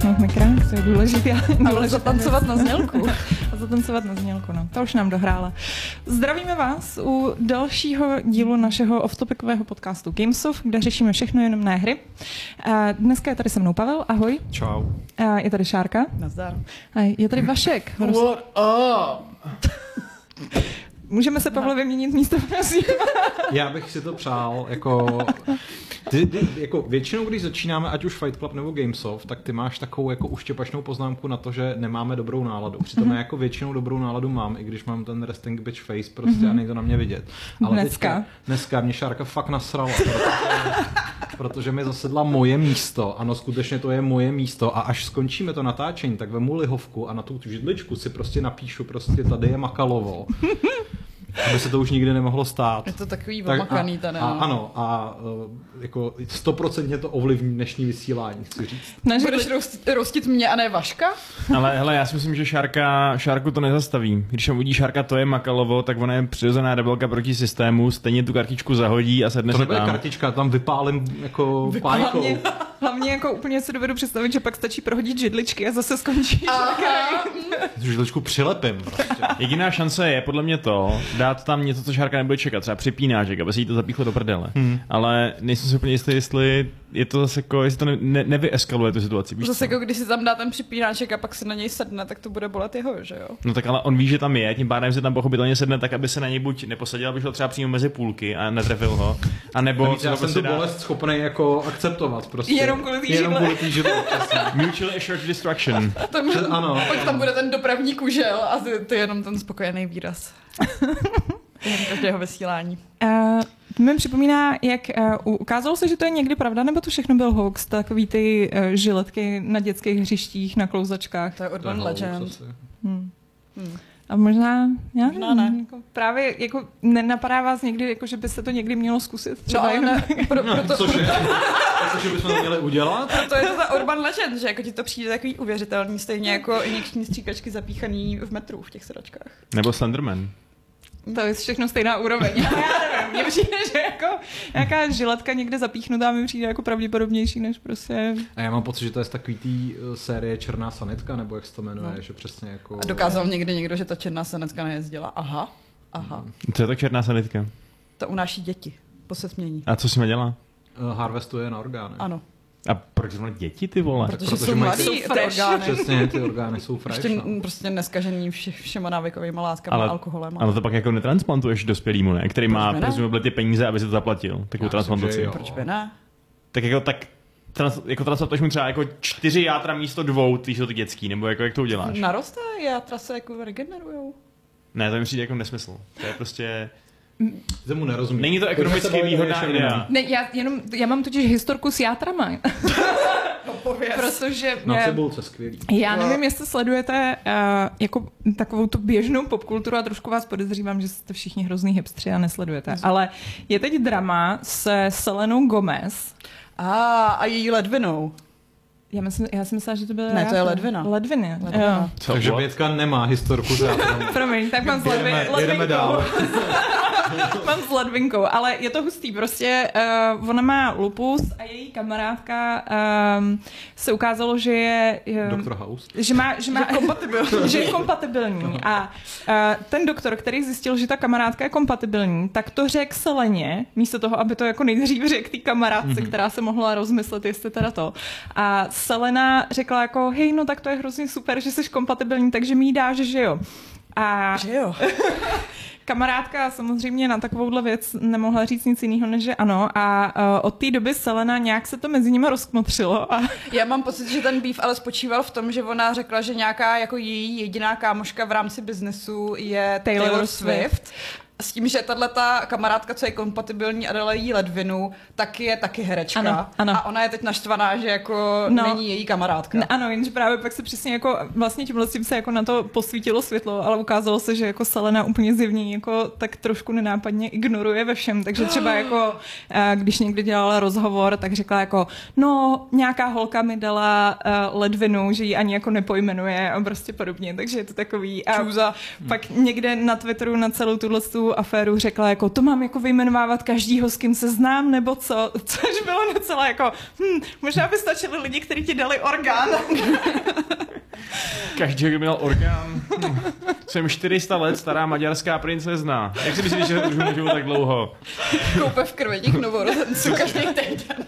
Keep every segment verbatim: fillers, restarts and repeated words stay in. zatnout mikrofon, to je důležité, ale zatancovat na znělku. A zatancovat na znělku, no. Ta už nám dohrála. Zdravíme vás u dalšího dílu našeho off-topicového podcastu Gamesoft, kde řešíme všechno jenom na hry. Dneska je tady se mnou Pavel, ahoj. Čau. Je tady Šárka. Nazdar. A je tady Vašek. What up? Můžeme se, Pavle, vyměnit místo, prosím. Já bych si to přál, jako... Ty, ty, jako většinou, když začínáme, ať už Fight Club nebo Gamesoft, tak ty máš takovou jako uštěpačnou poznámku na to, že nemáme dobrou náladu. Přitom já jako většinou dobrou náladu mám, i když mám ten resting bitch face, prostě a nejde na mě vidět. Ale dneska. Teďka, dneska mě Šárka fakt nasrala, protože, protože mi zasedla moje místo. Ano, skutečně to je moje místo a až skončíme to natáčení, tak vemu lihovku a na tu židličku si prostě napíšu, prostě tady je Makalovo. Aby se to už nikdy nemohlo stát. Je to takový omakaný tady. Ano, a jako stoprocentně to ovlivní dnešní vysílání, chci říct. Ne, že budeš rost, rostit mě a ne Vaška? Ale hele, já si myslím, že Šárka, Šárku to nezastaví. Když on uvidí Šárka, to je Makalovo, tak ona je přirozená rebelka proti systému, stejně tu kartičku zahodí a sedne se tam. To nebude kartička, tam vypálím jako pánikou. Hlavně, hlavně jako úplně si dovedu představit, že pak stačí prohodit židličky a zase skončí. Židličku přilepím. Prostě. Jediná šance je podle mě to, dát tam něco, co Šárka nebude čekat, třeba připínáček, aby se jí to zapíchlo do prdele. Hmm. Ale nejsem si úplně jistý, jestli je to zase jako, jestli to ne, ne, nevyeskaluje tu situaci. Víš zase co? Jako když si tam dá ten připínáček a pak se na něj sedne, tak to bude bolet jeho, že jo? No tak ale on ví, že tam je, tím pádem se tam pochopitelně sedne tak, aby se na něj buď neposadil, aby šel třeba přímo mezi půlky a netrefil ho, a nebo já jsem tu bolest dá... schopný jako akceptovat prostě. Jenom kvůli té židle. Mutual assured destruction. Ano. Pak tam bude ten dopravní kužel a to je jenom ten spokojený výraz. Každého vysílání. Uh, to mi připomíná, jak uh, ukázalo se, že to je někdy pravda, nebo to všechno byl hoax, takový ty uh, žiletky na dětských hřištích, na klouzačkách. To je urban legend. Hmm. Hmm. A možná, já nevím, no, ne. Jako, právě jako nenapadá vás někdy, jako, že by se to někdy mělo zkusit? Třeba no, ne. Pro, no, proto, což je? Cože bychom to měli udělat? To je to za urban legend, že jako ti to přijde takový uvěřitelný, stejně jako injekční stříkačky zapíchaný v metru v těch sedačkách. Nebo Slenderman. To je všechno stejná úroveň. Já nevím, mně přijde, že jako nějaká žiletka někde zapíchnutá mi přijde jako pravděpodobnější, než prostě... A já mám pocit, že to je z takový tý série Černá sanitka, nebo jak se to jmenuje, no. Že přesně jako... A dokázal někdy někdo, že ta Černá sanitka nejezdila? Aha, aha. Co je to Černá sanitka? To unáší děti, po setmění. A co s nimi dělá? Harvestuje na orgány. Ano. A proč jsou děti, ty vole? Protože, Protože jsou mladí, jsou fresh. Orgány. Přesně, ty orgány jsou fresh. Prostě, no. prostě neskažený vše, všema návykovýma látkama, ale, alkoholem. Ale... ale to pak jako netransplantuješ dospělýmu, ne? Který proč má prezumably ty peníze, aby se to zaplatil. Takovou transplantaci. Proč by ne? Tak jako tak trans, jako transplantuješ mu třeba jako čtyři játra místo dvou, ty jsou to dětský, nebo jako jak to uděláš? Naroste, játra se jako regenerujou. Ne, to mi přijde jako nesmysl. To je prostě... Zemu nerozumím. Není to ekonomicky výhodná idea. Ne, já, jenom, já mám totiž historku s játrama. No pověz. Protože... Na cebulce skvělý. Já nevím, jestli sledujete uh, jako takovou tu běžnou popkulturu a trošku vás podezřívám, že jste všichni hrozný hipstři a nesledujete. Ale je teď drama se Selenou Gomez. A, a její ledvinou. Já, myslím, já jsem myslela, že to byla... Ne, to je ledvina. Ledviny, ledvina. Co, takže Bětka nemá historku s játrama. Promiň, tak mám s ledvinkou. Jedeme dál. Mám s ledvinkou, ale je to hustý. Prostě uh, ona má lupus a její kamarádka um, se ukázalo, že je... Um, doktor House. Že, má, že, má, že je kompatibilní. A uh, ten doktor, který zjistil, že ta kamarádka je kompatibilní, tak to řekl Seleně, místo toho, aby to jako nejdřív řekl té kamarádce, mm-hmm. která se mohla rozmyslet, jestli teda to. A Selena řekla jako, hej, no tak to je hrozně super, že jsi kompatibilní, takže mi dáš, že jo. A... Že jo. Kamarádka samozřejmě na takovouhle věc nemohla říct nic jiného, než že ano. A uh, od té doby Selena nějak se to mezi nimi rozkmotřilo. A... Já mám pocit, že ten býv ale spočíval v tom, že ona řekla, že nějaká jako její jediná kámoška v rámci biznesu je Taylor, Taylor Swift. Swift. S tím, že tato kamarádka, co je kompatibilní a dala jí ledvinu, tak je taky herečka. Ano, ano. A ona je teď naštvaná, že jako no, není její kamarádka. Ano, jenže právě pak se přesně jako vlastně tímhle tím se jako na to posvítilo světlo, ale ukázalo se, že jako Selena úplně zjevně jako tak trošku nenápadně ignoruje ve všem. Takže třeba jako když někdy dělala rozhovor, tak řekla jako no, nějaká holka mi dala ledvinu, že ji ani jako nepojmenuje a prostě podobně. Takže je to takový. A pak někde na Twitteru na celou tuhle tu aféru řekla, jako to mám jako vyjmenovávat každýho, s kým se znám, nebo co, což bylo docela jako, hm, možná by stačili lidi, kteří ti dali orgán. Každý, kdo měl orgán. Jsem čtyři sta let stará maďarská princezna. Jak si myslíš, že už můžu tak dlouho? Koupe v krvetích novorozenců každý týden.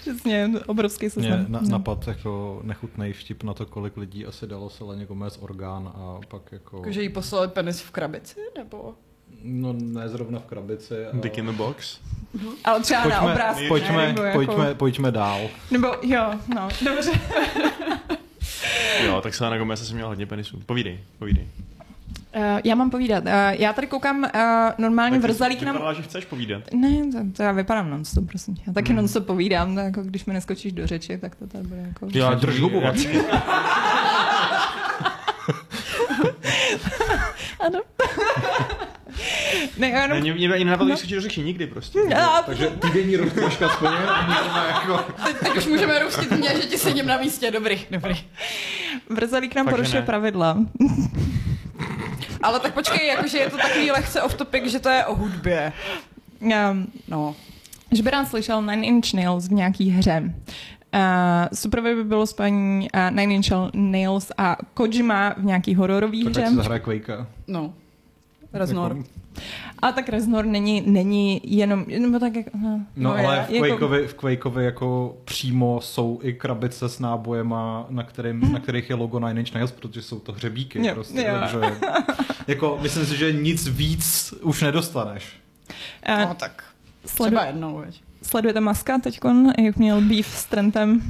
Přesně, obrovský seznam. Na, napad jako nechutnej vtip na to, kolik lidí asi dalo Seleně Gomez orgán a pak jako... Že jí poslali penis v krabici, nebo... No ne zrovna v krabici. Ale... Dick in the box. No. Ale třeba pojďme, na obrázky. Pojďme, ne, jako... pojďme, pojďme dál. Nebo jo, no, dobře. Jo, tak se na Gomez asi měla hodně penisů. Povídej, povídej. Uh, já mám povídat. Uh, já tady koukám uh, normálně vrzalík nám... Vypadala, že chceš povídat. Ne, to, to já vypadám non-stop, prosím. Já taky mm. non-stop povídám, tak jako když mi neskočíš do řeči, tak to tak bude jako... Já drž hubu. Ano. Ne, ano. Mě, mě, mě napadlo, že no. Řeči nikdy prostě. No. Takže týdenní rozkouška spolu. Jako... Teď, teď už můžeme rustit mě, že ti sedím na místě. Dobrý, dobrý. Vrzalík nám porušuje pravidla. Ale tak počkej, jakože je to takový lehce off topic, že to je o hudbě. Um, no. Že by rád slyšel Nine Inch Nails v nějaký hře. Uh, super by bylo spojení uh, Nine Inch Nails a Kojima v nějaký hororový hře. Tak se zahraje Quakea. No. Reznor. Jako... A tak Reznor není, není jenom... Nebo tak, no, no ale v Quakeovi, v Quakeovi jako přímo jsou i krabice s nábojema, na, kterým, na kterých je logo Nine Inch Nails, protože jsou to hřebíky. Jo, prostě, jo. Takže, jako, myslím si, že nic víc už nedostaneš. A no tak sledu... třeba jednou. Veď. Sledujete Muska teďkon, jak měl beef s Trentem?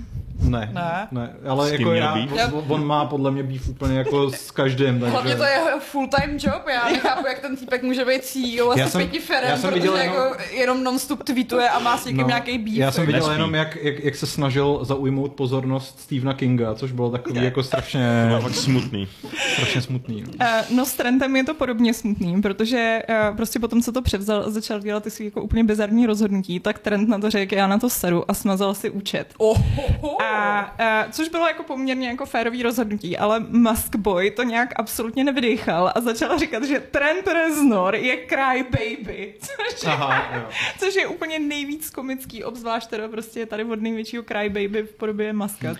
Ne, ne, ne, ale jako já, on, on má podle mě býv úplně jako s každým, takže... Hlavně to je full-time job, já nechápu, jak ten týpek může být C E O a se pěti firem, protože jenom... jako jenom non-stop tweetuje a má s někým no, nějaký býv. Já jsem viděl Nespí. jenom, jak, jak, jak se snažil zaujmout pozornost Stephena Kinga, což bylo takový ne. jako strašně... No, tak smutný. Strašně smutný. No. Uh, no s Trentem je to podobně smutný, protože uh, prostě potom, co to převzal a začal dělat ty svý jako úplně bizarní rozhodnutí, tak Trent na to řekl, já na to seru a smazal si účet. Oh, oh, oh. A, a, což bylo jako poměrně jako férový rozhodnutí, ale Musk Boy to nějak absolutně nevydýchal a začal říkat, že Trent Reznor je cry baby, což, Aha, je, což je úplně nejvíc komický, obzvlášť teda prostě tady od největšího cry baby v podobě Muska.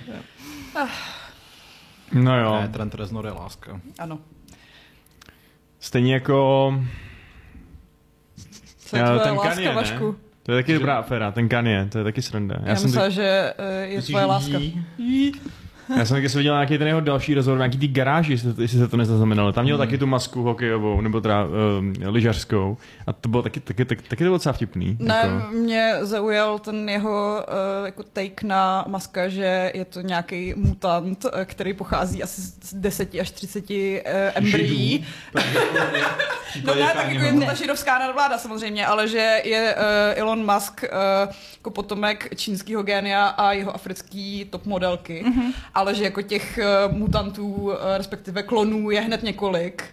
No jo. Ne, Trent Reznor je láska. Ano. Stejně jako... Co je tvoje láska, Vašku? To je taky že... dobrá aféra, ten Kanye, to je taky sranda. Já, Já jsem myslela, ty... že je tvoje láska. Jí. Já jsem taky se viděl nějaký ten jeho další rozhovor, nějaký ty garáži, jestli se to nezaznamenalo. Tam měl hmm. taky tu masku hokejovou, nebo teda um, lyžařskou. A to bylo taky, taky, taky, taky to docela vtipný. Ne, jako... mě zaujal ten jeho uh, jako take na Muska, že je to nějaký mutant, který pochází asi z deseti až třiceti uh, embryí. No ne, tak jako je to ta židovská nadvláda samozřejmě, ale že je uh, Elon Musk uh, jako potomek čínského génia a jeho africký top modelky. Mm-hmm. Ale že jako těch uh, mutantů, uh, respektive klonů je hned několik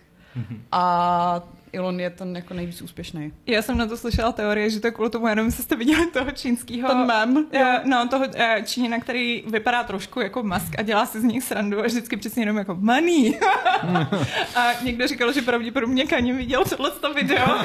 a Elon je ten jako nejvíc úspěšný. Já jsem na to slyšela teorie, že to je kvůli tomu, jenom jestli jste viděli toho čínskýho... Ten mem. Je, no, toho uh, Číňana, který vypadá trošku jako Musk a dělá si z nich srandu a vždycky přesně jenom jako money. A někdo říkal, že pravděpodobně Kanye viděl tohleto video.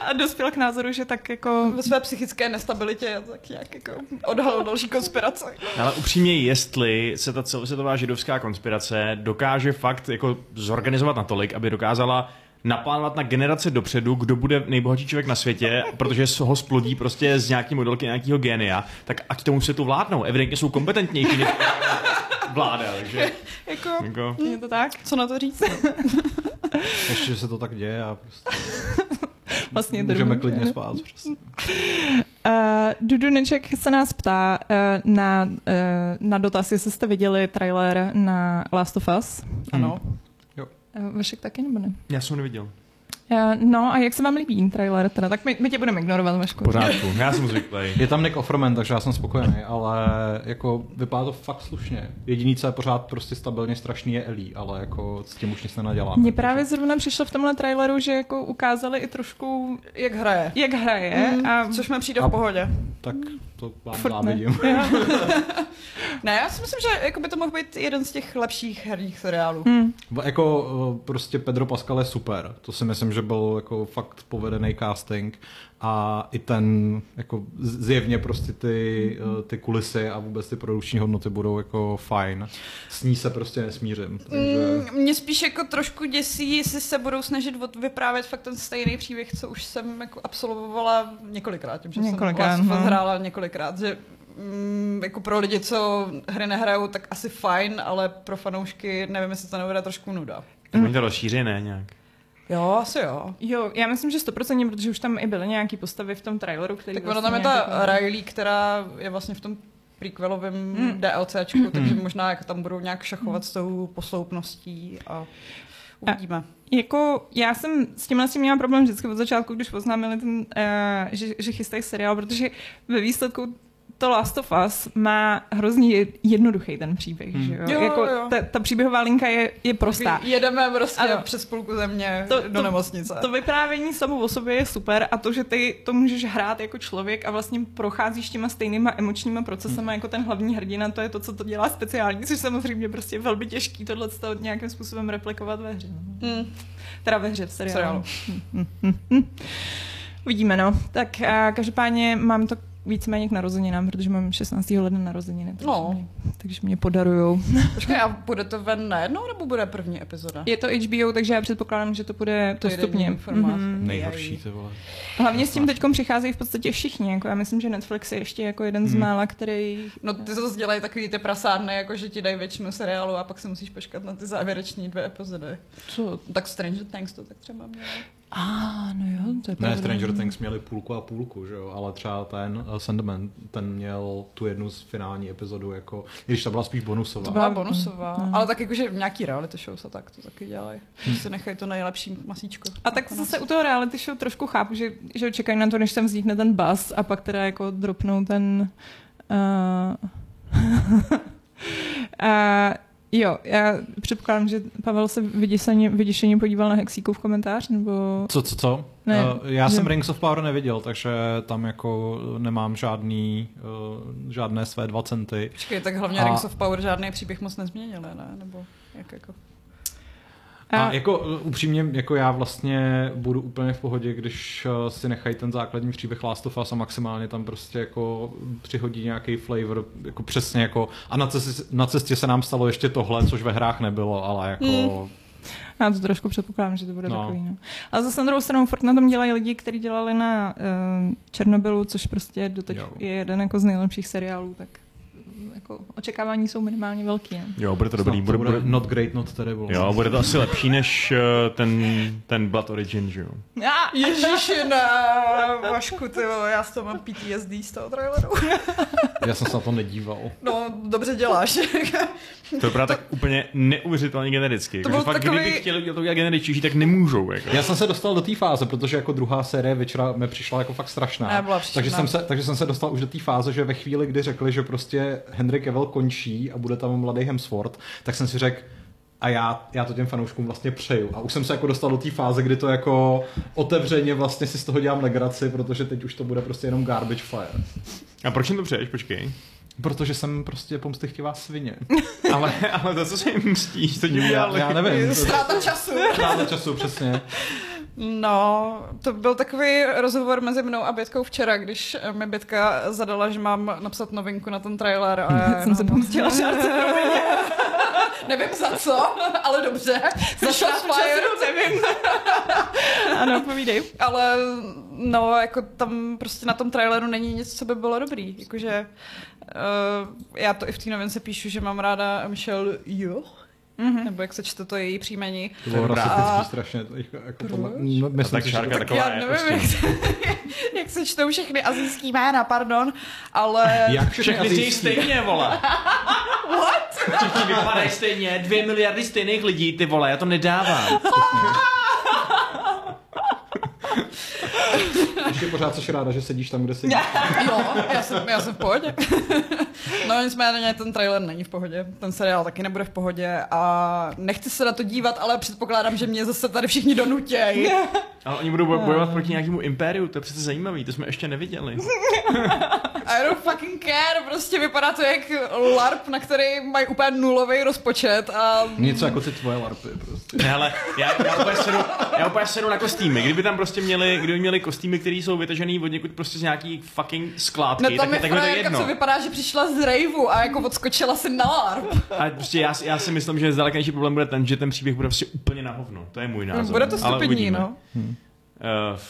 A dospěl k názoru, že tak jako... Ve své psychické nestabilitě tak nějak jako odhalil další konspirace. Ale upřímně, jestli se ta celosvětová židovská konspirace dokáže fakt jako zorganizovat natolik, aby dokázala naplánovat na generace dopředu, kdo bude nejbohatší člověk na světě, protože ho splodí prostě z nějaký modelky nějakého génia, tak ať tomu světu vládnou. Evidentně jsou kompetentnější než vláda. Takže... Jako, jako... je to tak? Co na to říct? Ještě, že se to tak děje a prostě... Vlastně můžeme druhý. Klidně spát. Prostě. Uh, Duduneček se nás ptá uh, na, uh, na dotaz, jestli jste viděli trailer na Last of Us. Ano. Hmm. Jo. Uh, Vašek taky, nebo ne? Já jsem ho neviděl. Uh, no a jak se vám líbí trailer? Teda? Tak my, my tě budeme ignorovat, Vašku. Pořádku, já jsem zvyklý. Je tam Nick Offerman, takže já jsem spokojený, ale jako vypadá to fakt slušně. Jediný, co je pořád prostě stabilně strašný, je Ellie, ale jako s tím už nic nenaděláme. Mně právě zrovna přišlo v tomhle traileru, že jako ukázali i trošku, jak hraje. Jak hraje. Mm, a... Což mi přijde a... v pohodě. tak to vám závidím. Ne, já si myslím, že jako by to mohl být jeden z těch lepších herních seriálů. Hmm. Jako prostě Pedro Pascal je super. To si myslím, že byl jako fakt povedený casting a i ten jako zjevně prostě ty, ty kulisy a vůbec ty produkční hodnoty budou jako fajn. S ní se prostě nesmířím. Takže... Mě spíš jako trošku děsí, jestli se budou snažit vyprávět fakt ten stejný příběh, co už jsem jako absolvovala několikrát, tím, že několikrát, jsem vás hrála několikrát, že jako pro lidi, co hry nehrajou, tak asi fajn, ale pro fanoušky nevím, jestli to nebude trošku nuda. Tak oni to rozšíří, ne, nějak? Jo, asi jo. Jo, já myslím, že sto procent, protože už tam i byly nějaký postavy v tom traileru, který... Tak vlastně ona tam je ta takový... Riley, která je vlastně v tom prequelovém mm. DLCčku, mm. takže možná jako tam budou nějak šachovat mm. s tou posloupností a... Uvidíme. A jako já jsem s tímhle si měla problém vždycky od začátku, když oznámili ten, uh, že, že chystají seriál, protože ve výsledku to Last of Us má hrozně jednoduchý ten příběh, hmm. že jo? Jo, jako jo. Ta, ta příběhová linka je, je prostá. Jedeme prostě ano. přes půlku země to, do nemocnice. To, to vyprávění samo o sobě je super a to, že ty to můžeš hrát jako člověk a vlastně procházíš těma stejnýma emočníma procesama hmm. jako ten hlavní hrdina, to je to, co to dělá speciální, což samozřejmě prostě je velmi těžký tohleto nějakým způsobem replikovat ve hře. Hmm. Teda ve hře, v seriálu. Vidíme, no. Tak a každopádně mám to víceméně k narozeninám, protože mám šestnáctého ledna narozeniny, takže, no. mě, takže mě podarujou. Počkej, a bude to ven najednou, nebo bude první epizoda? Je to H B O, takže já předpokládám, že to bude postupně. Mm-hmm. Nejhorší to vole. Hlavně s tím teďkom přicházejí v podstatě všichni, jako já myslím, že Netflix je ještě jako jeden z mála, který... No ty to dělají takový ty prasárny, jako že ti dají většinu seriálu a pak se musíš počkat na ty závěreční dvě epizody. Co? Tak Stranger Things to tak třeba mělo. Ah, no jo, to je pravda. Ne, Stranger Things měli půlku a půlku, že jo, ale třeba ten uh, Sandman, ten měl tu jednu z finální epizodu, jako, když ta byla spíš bonusová. To byla bonusová, mm. ale tak jakože nějaký reality show se tak to taky dělají, že se nechají to nejlepší masíčko. A tak zase u toho reality show trošku chápu, že, že čekají na to, než tam vznikne ten buzz a pak teda jako dropnou ten... Uh, uh, Jo, já předpokládám, že Pavel se vyděšeně, vyděšeně podíval na Hexíku v komentář, nebo... Co, co, co? Ne, uh, já že... jsem Rings of Power neviděl, takže tam jako nemám žádný, uh, žádné své dva centy. Počkej, tak hlavně a... Rings of Power žádný příběh moc nezměnil, ne? Nebo jak jako... A, a jako upřímně, jako já vlastně budu úplně v pohodě, když si nechají ten základní příběh Last of Us a maximálně tam prostě jako přihodí nějaký flavor, jako přesně jako a na cestě, na cestě se nám stalo ještě tohle, což ve hrách nebylo, ale jako... Mm. Já to trošku předpokládám, že to bude no. takový. No. Ale zase na druhou stranu furt na tom dělají lidi, kteří dělali na uh, Černobylu, což prostě doteď jo. je jeden jako z nejlepších seriálů, tak... Jako očekávání jsou minimálně velký. Ne? Jo, bude to dobrý. Bude, bude, not great, not terrible. Jo, bude to asi lepší než uh, ten, ten Blood Origin, že jo? Ah, ježiši, na Vašku, ty vole, já s toho mám P T S D z toho traileru. Já jsem se na to nedíval. No, dobře děláš. To vypadá tak úplně neuvěřitelně genericky. To byl fakt, takový... Kdyby chtěli to udělat generičtější, tak nemůžou. Jako. Já jsem se dostal do té fáze, protože jako druhá série večera mi přišla jako fakt strašná. Takže jsem, se, takže jsem se dostal už do té fáze, že ve chvíli, kdy řekli, že prostě Henry Cavill končí a bude tam mladý Hemsworth, tak jsem si řekl, a já, já to těm fanouškům vlastně přeju. A už jsem se jako dostal do té fáze, kdy to jako otevřeně vlastně si z toho dělám legraci, protože teď už to bude prostě jenom garbage fire. A proč jim to přeješ? Počkej. Protože jsem prostě pomstychtivá svině. ale, ale to, co se jim mstíš, to dělali. Já, já nevím. Ztráta času. Ztráta času, přesně. No, to byl takový rozhovor mezi mnou a Bětkou včera, když mi Bětka zadala, že mám napsat novinku na ten trailer. A já jsem se pomstila žádce novině. Nevím za co, ale dobře. Za šláflajer, nevím. Ano, povídej. Ale no, jako tam prostě na tom traileru není nic, co by bylo dobrý. Jakože uh, já to i v té novince píšu, že mám ráda Michelle Yeoh. Mm-hmm. Nebo jak se čte to její příjmení. To bylo rasistický strašně. Jako podle, no, myslím, tak Šárka taková je. Nevím, prostě. jak, jak se čtou všechny asijský jména, pardon, ale... Jak všechny ty stejně, vole. What? Všichni vypadají stejně, dvě miliardy stejných lidí, ty vole, já to nedávám. Ještě pořád jsi ráda, že sedíš tam, kde sedíš. No, já jsem, já jsem v pohodě. No nicméně ten trailer není v pohodě, ten seriál taky nebude v pohodě a nechci se na to dívat, ale předpokládám, že mě zase tady všichni donutějí. Ale oni budou bojovat proti nějakému impériu, to je přece zajímavý, to jsme ještě neviděli. I don't fucking care, prostě vypadá to jak LARP, na který mají úplně nulový rozpočet a... Něco jako ty tvoje LARPy prostě. Hele, já, já úplně sedu, já úplně sedu na kostýmy, kdyby tam prostě měli, kdyby měli kostýmy, které jsou vytažený od někud prostě z nějaký fucking skládky, no, tak, je takhle to je jedno. No tam vypadá, že přišla z rejvu a jako odskočila si na LARP. A prostě já, já si myslím, že zdaleka nejší problém bude ten, že ten příběh bude prostě úplně na hovno, to je můj názor. Bude to stupidní, no. Hmm. Uh,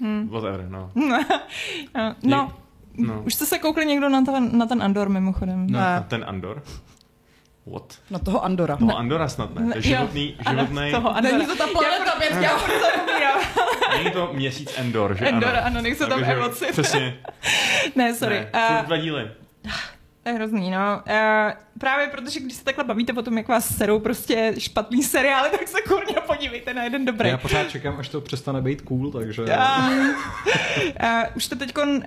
Hmm. Whatever, no. no, no. no. Už jste se koukli někdo na ten, na ten Andor mimochodem? No. Na ten Andor? What? Na toho Andora. No Andora snad ne. To je životný, životný... Není to ta planeta pět, já budu to Není to měsíc Endor, že Endor, ano. ano, nechce tam emoci. Přesně. Ne, sorry. Ne, uh, dva díly. To je hrozný, no. Uh, právě protože, když se takhle bavíte o tom, jak vás serou prostě špatný seriály, tak se kurně podívejte na jeden dobrý. Já pořád čekám, až to přestane být cool, takže... Uh, uh, už to teďko uh,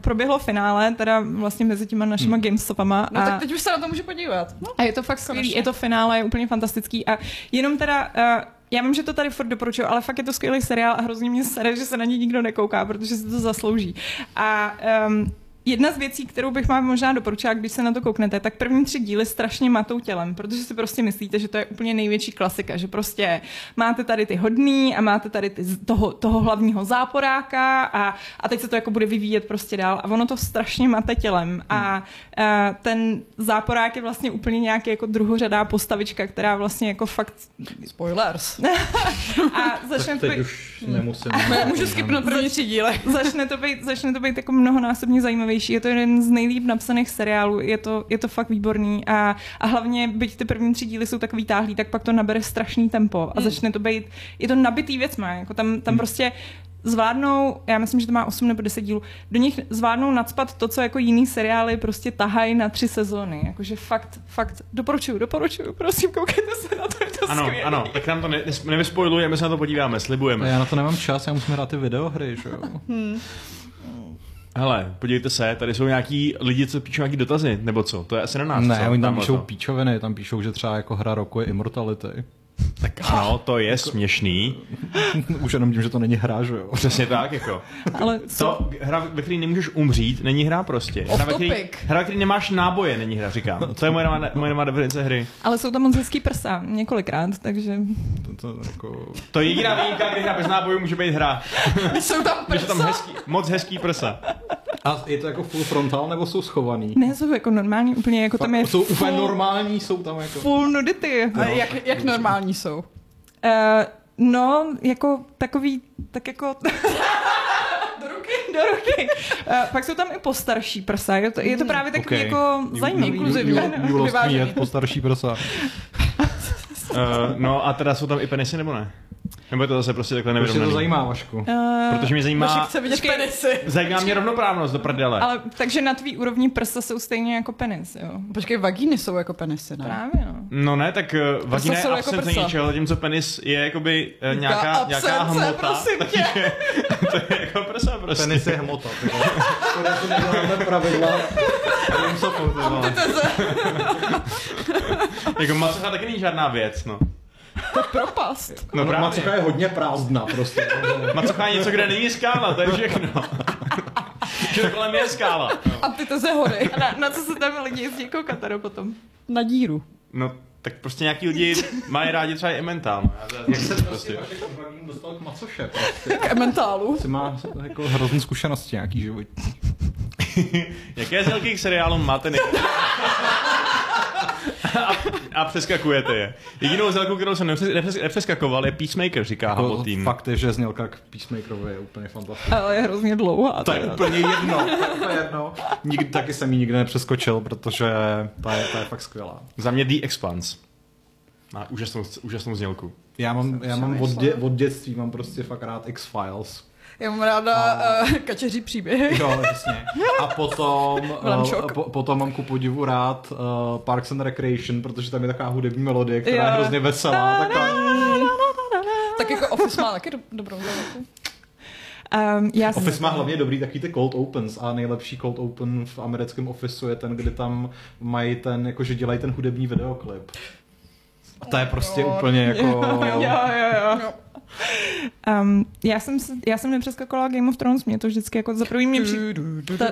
proběhlo finále, teda vlastně mezi těma našima hmm. GameStopama. No a... tak teď už se na to můžu podívat. No. A je to fakt skvělý, je to finále, je úplně fantastický a jenom teda... Uh, Já vím, že to tady furt doporučuju, ale fakt je to skvělý seriál a hrozně mě sere, že se na něj nikdo nekouká, protože si to zaslouží. A... Um, Jedna z věcí, kterou bych vám možná doporučila, když se na to kouknete, tak první tři díly strašně matou tělem, protože si prostě myslíte, že to je úplně největší klasika, že prostě máte tady ty hodný a máte tady ty toho, toho hlavního záporáka a, a teď se to jako bude vyvíjet prostě dál a ono to strašně mate tělem a, a ten záporák je vlastně úplně nějaký jako druhořadá postavička, která vlastně jako fakt... Spoilers. a začne to být... Už nemusím. Můžu skipnout první tři díly. začne to být, začne to být jako mnohonásobně zajímavý. Je to jeden z nejlíp napsaných seriálů, je to, je to fakt výborný a, a hlavně, byť ty první tři díly jsou tak vytáhlý, tak pak to nabere strašný tempo a mm. začne to být, je to nabitý věcma, jako tam, tam mm. prostě zvládnou, já myslím, že to má osm nebo deset dílů, do nich zvládnou nacpat to, co jako jiný seriály prostě tahají na tři sezóny, jakože fakt, fakt, doporučuju, doporučuju, prosím, koukejte se na to, je to ano, skvělý. Ano, tak nám to ne, nevyspoilujeme, se na to podíváme, slibujeme. Já na to nemám čas, já musím hrát ty videohry, že jo. Hele, podívejte se, tady jsou nějaký lidi, co píšou nějaký dotazy, nebo co? To je asi na nás. Ne, co? Oni tam píšou píčoviny, tam píšou, že třeba jako hra roku je Immortality. Tak ano, to je jako... směšný. Už jenom tím, že to není hra, že jo? Přesně tak, jako. Ale co? To, hra, ve který nemůžeš umřít, není hra prostě. Hra, ve který, hra, ve který nemáš náboje, není hra, říkám. To je moje nová definice hry. Ale jsou tam moc hezký prsa, několikrát, takže... To, to, jako... to je jediná výjimka, kdy hra bez nábojů může být hra. Jsou tam prsa? Jsou tam hezký, moc hezký prsa. A je to jako full frontal, nebo jsou schovaný? Ne, jsou jako normální, úplně jako Fakt, tam je... Jsou full, úplně normální, jsou tam jako... Full nudity. No, jak, jak normální jsou? Uh, no, jako takový, tak jako... Do ruky? Do ruky. Uh, pak jsou tam i postarší prsa, je to, je to právě takový okay. jako zajímavý. Inkluzivní. Julovský je postarší prsa. uh, no a teda jsou tam i penisy, nebo ne? Nebo je to zase prostě takhle nevědomné? Protože to zajímá, Vašku. Uh, Protože mě zajímá... Vašek chce vidět penisy. Zajímá mě rovnoprávnost, do prdele. Ale takže na tvý úrovni prsa jsou stejně jako penis, jo? Počkej, vagíny jsou jako penisy, ne? Právě, no. No ne, tak uh, vagína je absence jako něčeho, zatímco penis je jakoby uh, nějaká, absence, nějaká hmota. Prosím tě. Takže, to je jako prsa prostě. Penis je hmota. Tohle to neděláme pravidla. Jako macocha taky není žádná věc, no. To je propast. No, no, macocha je hodně prázdná prostě. Macocha je něco, kde není skála, to je všechno. Že kolem je skála. No. A ty to ze hory. Na, na co se tam lidi jezdí koukat tady potom? Na díru. No, tak prostě nějaký lidi mají rádi třeba i mentál. Jak se prostě Vašek Vagín dostal k macoše? K ementálu. Ty má jako hrozný zkušenosti nějaký životní. Jaké z velkých seriálů máte nejlepší? A, a přeskakujete je. Jedinou zelku, kterou jsem nepřeskakoval, je Peacemaker, říká jako Hamilton. Fakt je, že znělka k Peacemakerovi je úplně fantastická. Ale je hrozně dlouhá. To je úplně jedno. To je jedno. Nikdy, taky jsem ji nikdy nepřeskočil, protože ta je, ta je fakt skvělá. Za mě The Expanse. Má úžasnou, úžasnou znělku. Já mám, já mám od, dě, od dětství mám prostě fakt rád X-Files. Já mám ráda a... uh, kačeří příběhy. Jo, jasně. A potom, uh, po, potom mám ku podivu rád uh, Parks and Recreation, protože tam je taková hudební melodie, která jo. je hrozně veselá. Taková... Tak jako Office má taky do, dobrou záleku. Um, Office má hlavně dobrý takový ty cold opens a nejlepší cold open v americkém Officeu je ten, kdy tam mají ten, jakože dělají ten hudební videoklip. A to je prostě oh, úplně jako... Jo, jo, jo. Um, já jsem já jsem nepřeskakovala Game of Thrones, mě to vždycky jako za první mě přijde.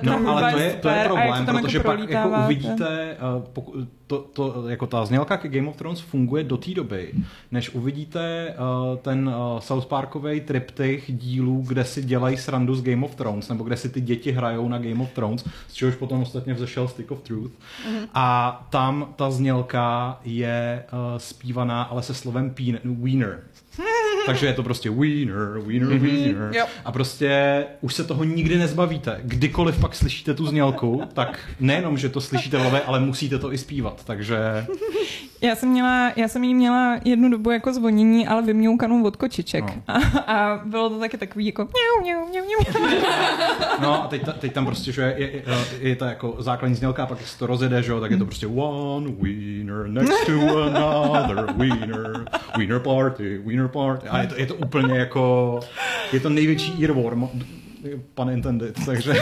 No, ale to je to je problém, protože jako pak jako uvidíte uh, poku, to, to jako ta znělka ke Game of Thrones funguje do té doby, než uvidíte uh, ten uh, South Parkovej triptych dílů, kde si dělají srandu z Game of Thrones, nebo kde si ty děti hrajou na Game of Thrones, z čehož potom ostatně vzešel Stick of Truth. Mm-hmm. A tam ta znělka je uh, zpívaná, ale se slovem pín, wiener. Takže je to prostě wiener, wiener, wiener. Mm-hmm. A prostě už se toho nikdy nezbavíte. Kdykoliv pak slyšíte tu znělku, tak nejenom, že to slyšíte hlavě, ale musíte to i zpívat. Takže... Já jsem, měla, já jsem jí měla jednu dobu jako zvonění, ale vymňoukanou od kočiček. No. A, a bylo to taky takový jako... No a teď, ta, teď tam prostě, že je, je, je ta jako základní znělka, pak se to rozjede, že jo, tak je to prostě one wiener next to another wiener, wiener party, wiener party. A je to, je to úplně jako... Je to největší earworm, pan intended, takže...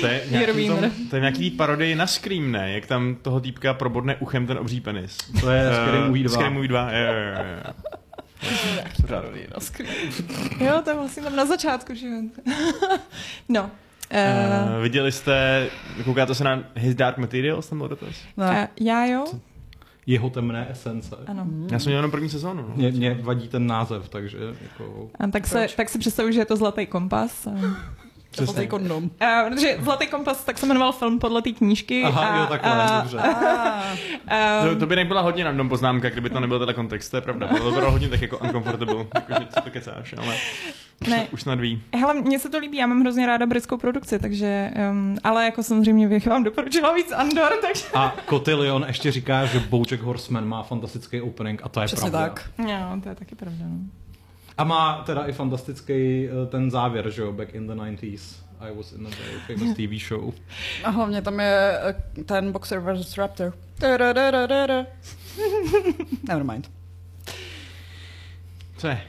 To je nějaký, tom, to je nějaký parodie na Scream, ne? Jak tam toho týpka probodne uchem ten obří penis. To je uh, Scream Movie dva. Scream Movie dva, jo, jo, jo. Parodie na Scream. Jo, to je vlastně tam na začátku, že no. Uh, uh, viděli jste, koukáte se na His Dark Materials, tam byl dotaz? No. Uh, já jo. Jeho temné esence. Ano. Já jsem měl jenom první sezónu. No. Mě, mě vadí ten název, takže... Jako... A tak, se, tak si představuji, že je to Zlatý kompas. A... Zlatý kondom. Uh, protože Zlatý kompas, tak se jmenoval film podle té knížky. Aha, a, jo, takhle, a, dobře. A, a, to, to by nebyla hodně random poznámka, kdyby to nebyl teda kontext, to je pravda. To bylo hodně tak jako uncomfortable, jakože co to kecáš, ale ne. Už snad ví. Hele, mně se to líbí, já mám hrozně ráda britskou produkci, takže, um, ale jako samozřejmě bych vám doporučila víc Andor, takže... A Cotillon ještě říká, že Bojack Horseman má fantastický opening a to je přesně pravda. Přesně tak. Jo, to je taky pravda, no. A má teda i fantastický ten závěr, že jo, back in the nineties. I was in a very famous T V show. A hlavně tam je ten Boxer versus Raptor. Never mind. Co je?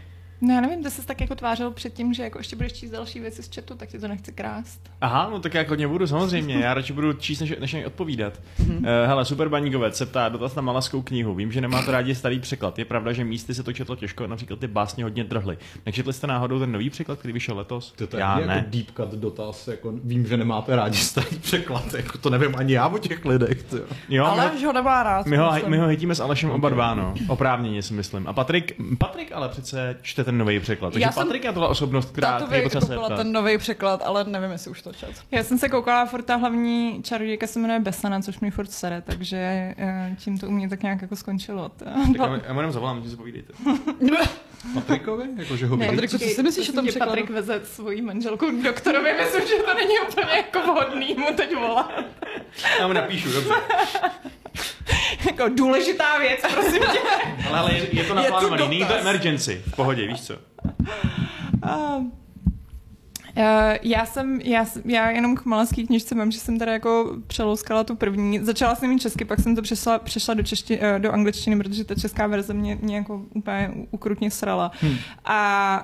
No já nevím, ty jsi tak jako tvářil před tím, že jako ještě budeš číst další věci z chatu, tak ti to nechci krást. Aha, no tak já hodně budu, samozřejmě. Já radši budu číst, než, než odpovídat. Mm-hmm. Uh, hele, super baníkovec se ptá, dotaz na malaskou knihu. Vím, že nemáte rádi starý překlad. Je pravda, že místy se to četlo těžko, například ty básně hodně drhly. Nečetli jste náhodou ten nový překlad, který vyšel letos? To já ne. Jako deep cut dotaz, jako vím, že nemáte rádi starý překlad, jako to nevím ani já o těch lidech. Jo, ale my, ho nemá rád. My ho, my ho hejtíme s Alešem okay. Oba dva, no. Oprávněně si myslím. A Patrik, Patrik ale přece čtete nový překlad. Takže Patrik je tohle osobnost, která je potřeba se ptát. Ten nový překlad, ale nevím, jestli už to čet. Já jsem se koukala, furt ta hlavní čarodějka se jmenuje Besana, což mi furt sere, takže tím to u mě tak nějak jako skončilo. Tak já mu jenom zavolám, že se povídejte. Patrikovi? Jakože ho Patrik, co si myslíš o tom překladu? Patrik veze svojí manželku k doktorovi, myslím, že to není úplně jako vhodný mu teď volat. Já mu napíšu, dobře. Jako důležitá věc, prosím tě. Ale, ale je, je to naplánovaný, není to emergency, v pohodě, víš co? Uh, já jsem, já, já jenom k malovské knižce mám, že jsem teda jako přelouskala tu první, začala jsem mít česky, pak jsem to přešla, přešla do, češti, do angličtiny, protože ta česká verze mě, mě jako úplně ukrutně srala. Hmm. A,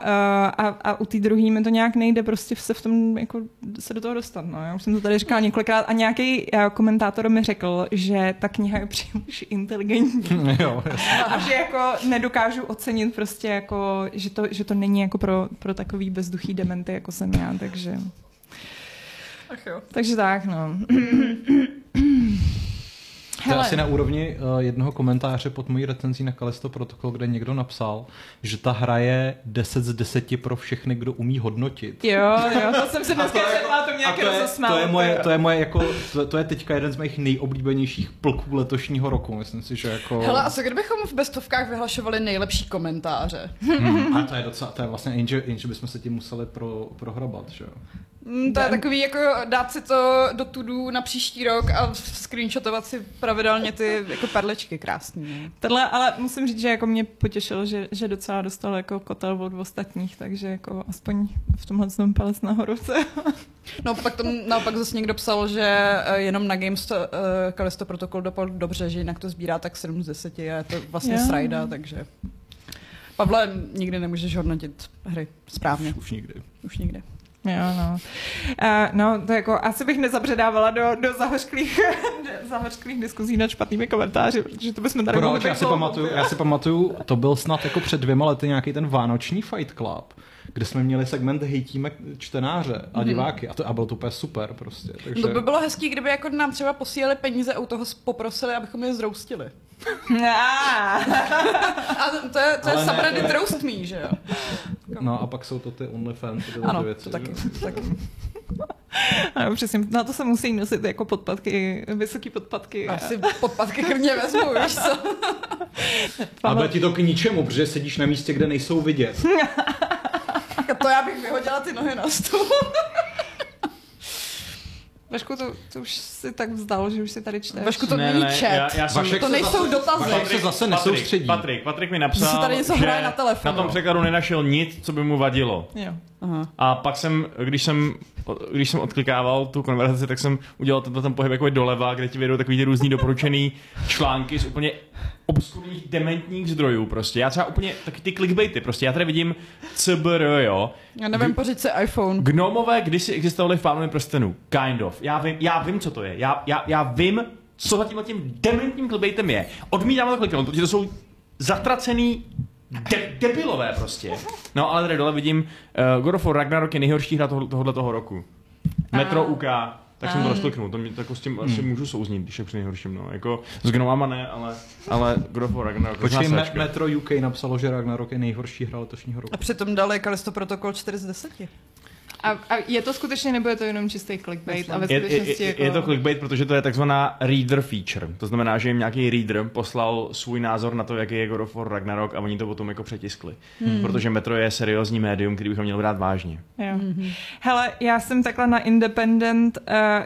a, a u té druhé mi to nějak nejde prostě se v tom jako se do toho dostat. No. Já už jsem to tady říkala několikrát a nějaký komentátor mi řekl, že ta kniha je příliš inteligentní. Jo, a že jako nedokážu ocenit prostě jako, že to, že to není jako pro, pro takový bezduchý dementy, jako jsem já, takže... Ach jo. Takže tak, no. To je asi na úrovni uh, jednoho komentáře pod mojí recenzí na Callisto Protocol, kde někdo napsal, že ta hra je deset z deseti pro všechny, kdo umí hodnotit. Jo, jo, to jsem se dneska četla, to mě nějaké rozosmálo. To je moje, to je moje jako, to, to je teďka jeden z mých nejoblíbenějších plků letošního roku, myslím si, že jako... Hele, a co kdybychom v bestovkách vyhlašovali nejlepší komentáře? Hmm. A to je docela, to je vlastně, jenže, jenže bychom se tím museli pro, prohrabat, že jo? To je takový jako dát si to do to-do na příští rok a screenshotovat si pravidelně ty jako perlečky krásný. Tohle, ale musím říct, že jako mě potěšilo, že, že docela dostal jako kotel od ostatních, takže jako aspoň v tomhle jsem palec nahoru. No pak tam naopak zase někdo psal, že jenom na Games uh, Callisto Protocol dopadl dobře, že jinak to sbírá tak sedm z deseti a je to vlastně yeah. Srajda, takže... Pavle, nikdy nemůžeš hodnotit hry správně. Už, už nikdy. Už nikdy. Jo, no. Uh, no, to jako asi bych nezabředávala do, do zahořklých, zahořklých diskuzí nad špatnými komentáři, protože to bychom tady mohli... Já si pamatuju, já si pamatuju, to byl snad jako před dvěma lety nějaký ten vánoční Fight Club, kde jsme měli segment hejtíme čtenáře a diváky a, to, a bylo to úplně super prostě. Takže... To by bylo hezký, kdyby jako nám třeba posílali peníze a u toho poprosili, abychom je zroustili. A to je, to je subreddit ne, roast me, že jo? No a pak jsou to ty OnlyFans, ty ano, věci. To taky, to taky. Ano, přesně, na to se musí nosit jako podpatky, vysoký podpatky. Asi podpatky krvně vezmou, víš co? Ale ti to k ničemu, protože sedíš na místě, kde nejsou vidět. To já bych vyhodila ty nohy na stůl. Vašku, to, to už si tak vzdal, že už si tady čteš. Vašku, to ne, není chat. Já, já jsem... To nejsou zase, dotazy. Vašek se zase nesoustředí. Patrik, Patrik mi napsal, se tady něco hraje na telefonu. Na tom překladu nenašel nic, co by mu vadilo. Jo. Aha. A pak jsem, když jsem, když jsem odklikával tu konverzaci, tak jsem udělal tento ten pohyb jako doleva, kde ti vědou takový ty různý doporučený články z úplně obskurních dementních zdrojů prostě. Já třeba úplně taky ty clickbaity prostě. Já tady vidím C B R, jo. Já nevím, pořiď se iPhone. Gnomové kdysi existovali v Pánovi prstenů. Kind of. Já vím, já vím, co to je. Já, já, já vím, co za tímhle tím dementním clickbaitem je. Odmítám to kliknout, protože to jsou zatracený De- debilové prostě. No ale tady dole vidím, uh, God of War Ragnarok je nejhorší hra toho, tohohle toho roku. Metro U K, tak jsem to rozkliknul, to mě tak s tím hmm. asi můžu souznít, když je při nejhorším, no. Jako s gnomama ne, ale, ale God of War Ragnarok. Počkej, me- Metro U K napsalo, že Ragnarok je nejhorší hra letošního roku. A přitom dali Callisto Protocol čtyři z deseti. A, a je to skutečně, nebo je to jenom čistý clickbait? A ve skutečnosti je, je, jako... je to clickbait, protože to je takzvaná reader feature. To znamená, že jim nějaký reader poslal svůj názor na to, jaký je God of War Ragnarok a oni to potom jako přetiskli. Hmm. Protože Metro je seriózní médium, který bychom měli brát vážně. Jo. Mm-hmm. Hele, já jsem takhle na Independent,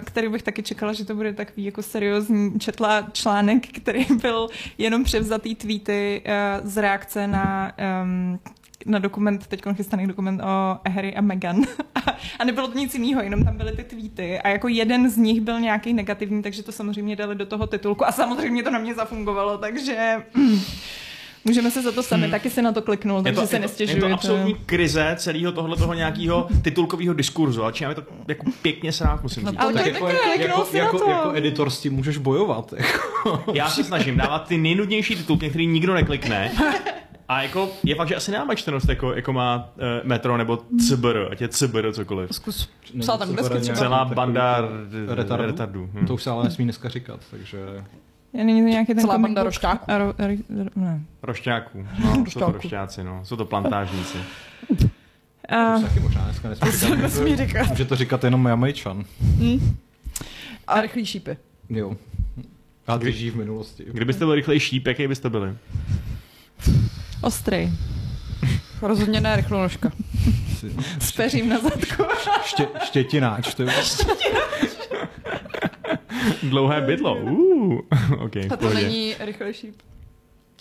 který bych taky čekala, že to bude takový jako seriózní, četla článek, který byl jenom převzatý tweety z reakce na... Um, na dokument, teďkon chystaný dokument o Harry a Meghan. A, a nebylo to nic jiného, jenom tam byly ty tweety a jako jeden z nich byl nějaký negativní, takže to samozřejmě dali do toho titulku a samozřejmě to na mě zafungovalo, takže můžeme se za to sami, hmm. taky se na to kliknul, takže to, se nestěžuje. Je to absolutní krize celého tohle toho nějakého titulkového diskurzu, ale čím to jako pěkně srát, musím říct. Ale tak jako, jako, si jako, na to. jako editor s tím můžeš bojovat. Jako. Já se snažím dávat ty nejnudnější titulky, který nikdo neklikne. A jako je fakt, že asi nemá čtenost, jako, jako má e, Metro nebo C B R, ať je C B R cokoliv. Zkus psal tam dneska. Celá banda retardů. retardů. Hm. To už se ale nesmí dneska říkat, takže... Já není to nějaký ten... Celá banda rošťáků. Ro, ro, ro, ne. Rošťáků, no, rošťáků. Jsou to rošťáci, no. Jsou to plantážníci. A... To už taky možná dneska nesmí říkat. Může to říkat jenom Jamajčan. Hmm. A rychlý šípy. Jo. A ty žijí v minulosti. Kdybyste byl rychlej šíp, jaký byste byli? Ostrej. Rozhodně ne rychlonožka. S peřím na zadku. Ště, štětináč. To je štětináč. Dlouhé bydlo. Uh, okay, to to není rychlý šíp.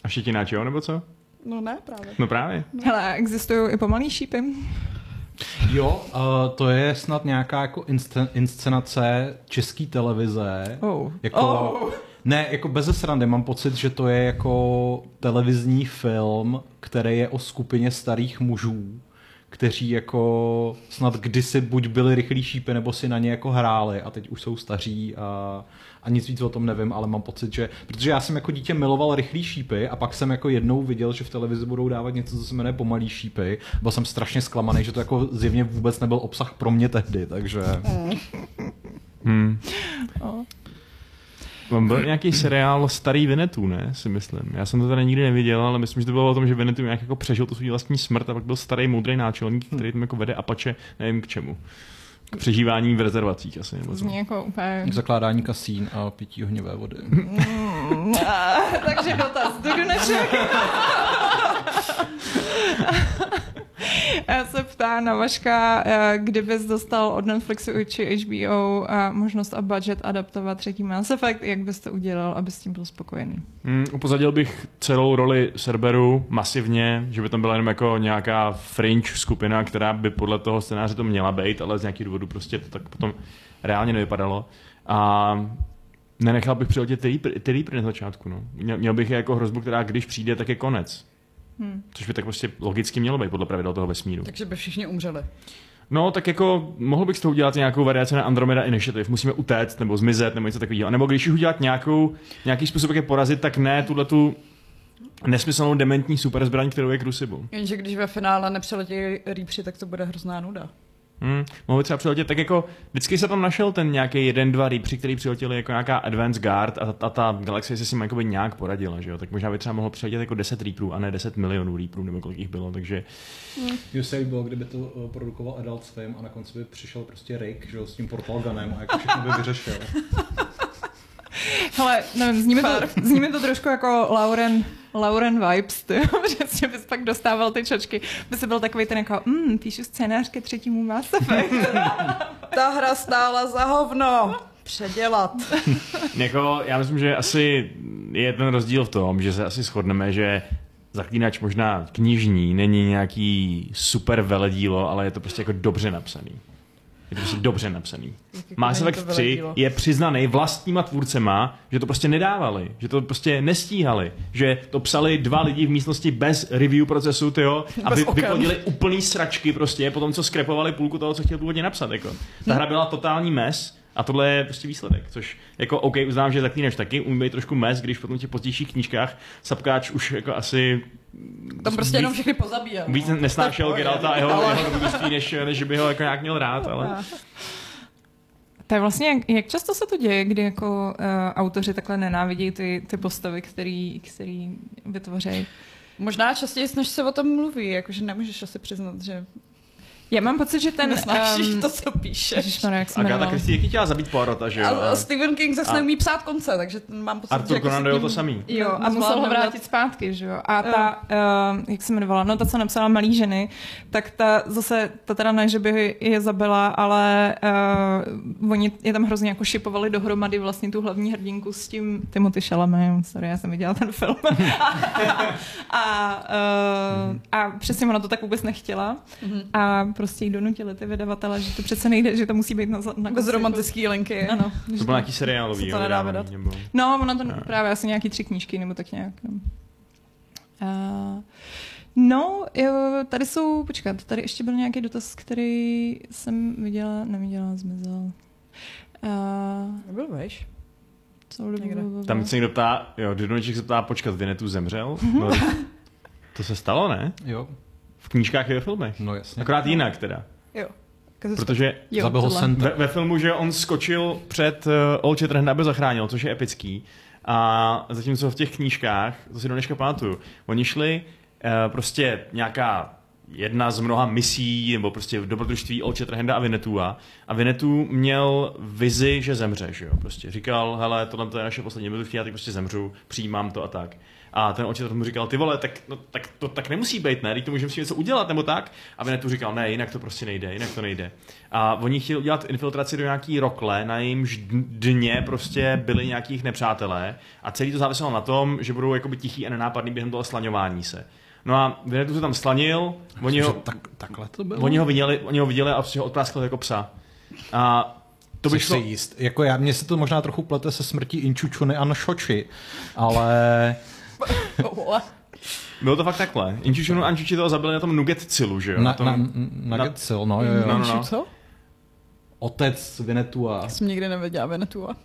A štětináč jo, nebo co? No ne, právě. No právě. No. Hele, existují i pomalý šípy. Jo, uh, to je snad nějaká jako inscen- inscenace české televize. Oh. Jako... Oh. Ne, jako beze srandy, mám pocit, že to je jako televizní film, který je o skupině starých mužů, kteří jako snad kdysi buď byli rychlí šípy, nebo si na ně jako hráli a teď už jsou staří a, a nic víc o tom nevím, ale mám pocit, že... Protože já jsem jako dítě miloval rychlí šípy a pak jsem jako jednou viděl, že v televizi budou dávat něco, co se jmenuje pomalý šípy. Byl jsem strašně zklamaný, že to jako zjevně vůbec nebyl obsah pro mě tehdy, takže... Hmm. Oh. Byl nějaký seriál Starý Vinnetou, ne, si myslím. Já jsem to tady nikdy neviděl, ale myslím, že to bylo o tom, že Vinnetou nějak jako přežil tu svůj vlastní smrt a pak byl starý moudrý náčelník, který tam jako vede Apache, nevím k čemu. K přežívání v rezervacích asi. Nebo zní jako úplně... K zakládání kasín a pití ohňové vody. Mm, a, takže dotaz do Duneček. Já se ptá na Vaška, kdybys dostal od Netflixu či H B O možnost a budget adaptovat třetí Mass Effect, jak bys to udělal, abys s tím byl spokojený? Mm, upozadil bych celou roli Cerberu masivně, že by tam byla jenom jako nějaká fringe skupina, která by podle toho scénáře to měla být, ale z nějakých důvodů prostě to tak potom reálně nevypadalo. A nenechal bych přiletět ty, ty lípry na začátku. No. Měl bych je jako hrozbu, která když přijde, tak je konec. Hmm. Což by tak prostě logicky mělo být podle pravidel toho vesmíru. Takže by všichni umřeli. No, tak jako mohl bych s toho udělat nějakou variaci na Andromeda Initiative. Musíme utéct nebo zmizet nebo něco takového. Nebo když už udělat nějakou, nějaký způsob, jak je porazit, tak ne tuhle tu nesmyslnou dementní superzbraň, kterou je Crucible. Jenže když ve finále nepřeletí Reapři, tak to bude hrozná nuda. Hmm, mohl by třeba přiletět, tak jako vždycky se tam našel ten nějaký jeden, dva Reapři, který přiletěli jako nějaká Advance Guard a ta, ta Galaxie se s ním nějak poradila, že jo? Tak možná by třeba mohlo přiletět jako deset Reaprů a ne deset milionů Reaprů, nebo kolik jich bylo, takže... U S A bylo, kdyby to produkoval Adult Swim a na konci by přišel prostě Rick, že jo, s tím portal gunem a jako všechno by vyřešil. Hele, nevím, zníme to, zníme to trošku jako Lauren, Lauren vibes, ty, že bys pak dostával ty čočky. By se byl takovej ten jako, mm, píšu scénář ke třetímu Mass Effect. Ta hra stála za hovno. Předělat. Jako, já myslím, že asi je ten rozdíl v tom, že se asi shodneme, že Zaklínač možná knižní není nějaký super veledílo, ale je to prostě jako dobře napsaný. Je to prostě dobře napsaný. Mass Effect tři je přiznaný vlastníma tvůrcema, že to prostě nedávali, že to prostě nestíhali, že to psali dva lidi v místnosti bez review procesu, tyjo, a vy, vyplodili úplný sračky prostě, potom co skrepovali půlku toho, co chtěl původně napsat, jako. Ta hra byla totální mes a tohle je prostě výsledek, což jako OK, uznám, že Zaklínač taky umí být trošku mes, když potom těch pozdějších knížkách Sapkáč už jako asi... Tam prostě víc, jenom všechny pozabíjel. Víc nesnášel Geralta a jeho rodičství, než, než by ho jako nějak měl rád, ale... Tak vlastně, jak, jak často se to děje, kdy jako uh, autoři takhle nenávidí ty, ty postavy, který, který vytvořejí? Možná častěji, než se o tom mluví, jakože nemůžeš asi přiznat, že... Já mám pocit, že ten... Nesnášíš um, to, co píšeš. Agatha Christie taky chtěla zabít Poirota, že jo? A Stephen King zase a... neumí psát konce, takže mám pocit, Arthur že... Arthur Conan Doyle to samý. Jo, a musel ho vrátit zpátky, že jo? A ta, uh. Uh, jak se jmenovala, no ta, co napsala Malý ženy, tak ta zase, ta teda ne, že by je zabila, ale uh, oni je tam hrozně jako šipovali dohromady vlastně tu hlavní hrdinku s tím Timothy Chalametem, sorry, já jsem viděla ten film. a, uh, a přesně ona to tak vůbec nechtěla. A prostě jich donutili ty vydavatele, že to přece nejde, že to musí být na, na bez romantický linky. Ano. To byl nějaký seriálový. To nedá vydat. No, ono to no. právě asi nějaký tři knížky, nebo tak nějak. No, uh, no jo, tady jsou, počkat, tady ještě byl nějaký dotaz, který jsem viděla, neviděla, zmizel. Uh, Nebyl vejš. Tam se někdo ptá, jo, Dudoneček se ptá, počkat, Vinnetou zemřel? No, to se stalo, ne? Jo. V knížkách i ve filmech. No jasně. Akorát jinak teda. Jo. Protože jo, ve, ve filmu, že on skočil před uh, Old Shatterhand, aby zachránil, což je epický. A zatímco v těch knížkách, to si do dneška pamatuju, oni šli uh, prostě nějaká jedna z mnoha misí, nebo prostě v dobrodružství Old Shatterhanda a Vinnetoua. A Vinnetou měl vizi, že zemře, že jo. Prostě říkal, hele, tohle to je naše poslední dobrodružství, já teď prostě zemřu, přijímám to a tak. A ten očitel mu říkal, ty vole, tak, no, tak to tak nemusí být, ne, teď to můžeme si něco udělat, nebo tak. A Vinnetou říkal, ne, jinak to prostě nejde, jinak to nejde. A oni chtěli udělat infiltraci do nějaký rokle, na jejímž dně prostě byli nějakých nepřátelé. A celý to záviselo na tom, že budou jakoby tichý a nenápadný během toho slaňování se. No a Vinnetou se tam slanil, oni ho, tak, takhle to bylo? Oni ho viděli, oni ho viděli a ho odpráskli jako psa. A to by šlo... jíst. Jako já, mně se to možná trochu plete se smrtí Inčučuny a Nšoči, ale... Bylo to fakt takhle. Inčučunu Ančuči toho zabili na tom Nuggetcilu, že jo? Na, na tom... Na, na, Nuggetcil, no jo jo. No, no, no. Otec Vinnetoua. Já jsem nikdy nevěděla Vinnetoua.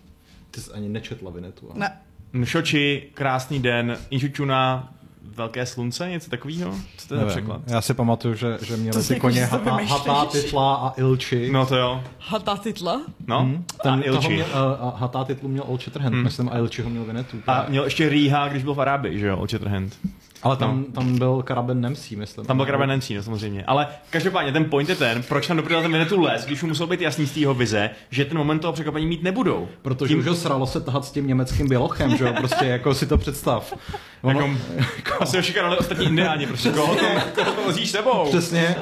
Ty jsi ani nečetla Vinnetoua. Ne. Nšoči, krásný den, Inčučuna, velké slunce, něco takového? Co to je překlad? Já si pamatuju, že, že měli ty koně Hatátitla a Ilči. No to jo. Hatátitla? No, hmm. ten Ilči. Měl, uh, Hatátitlu měl Old Shatterhand, hmm. myslím, a Ilči ho měl Vinnetou. A měl ještě Rýha, když byl v Arábii, že jo, Old Shatterhand. Ale tam, no. tam byl Karaben Nemsí, myslím. Tam byl Karaben Nemsí, no, samozřejmě. Ale každopádně ten point je ten, proč tam dopředal ten Vinnetou les, když mu musel být jasný z týho vize, že ten moment toho překvapení mít nebudou. Protože tím... už ho sralo se tahat s tím německým bělochem, že jo, prostě jako si to představ. Ono... Jako, jako... Asi ho šikanali ostatní indiáni, prostě koho to, to vozíš sebou. Přesně.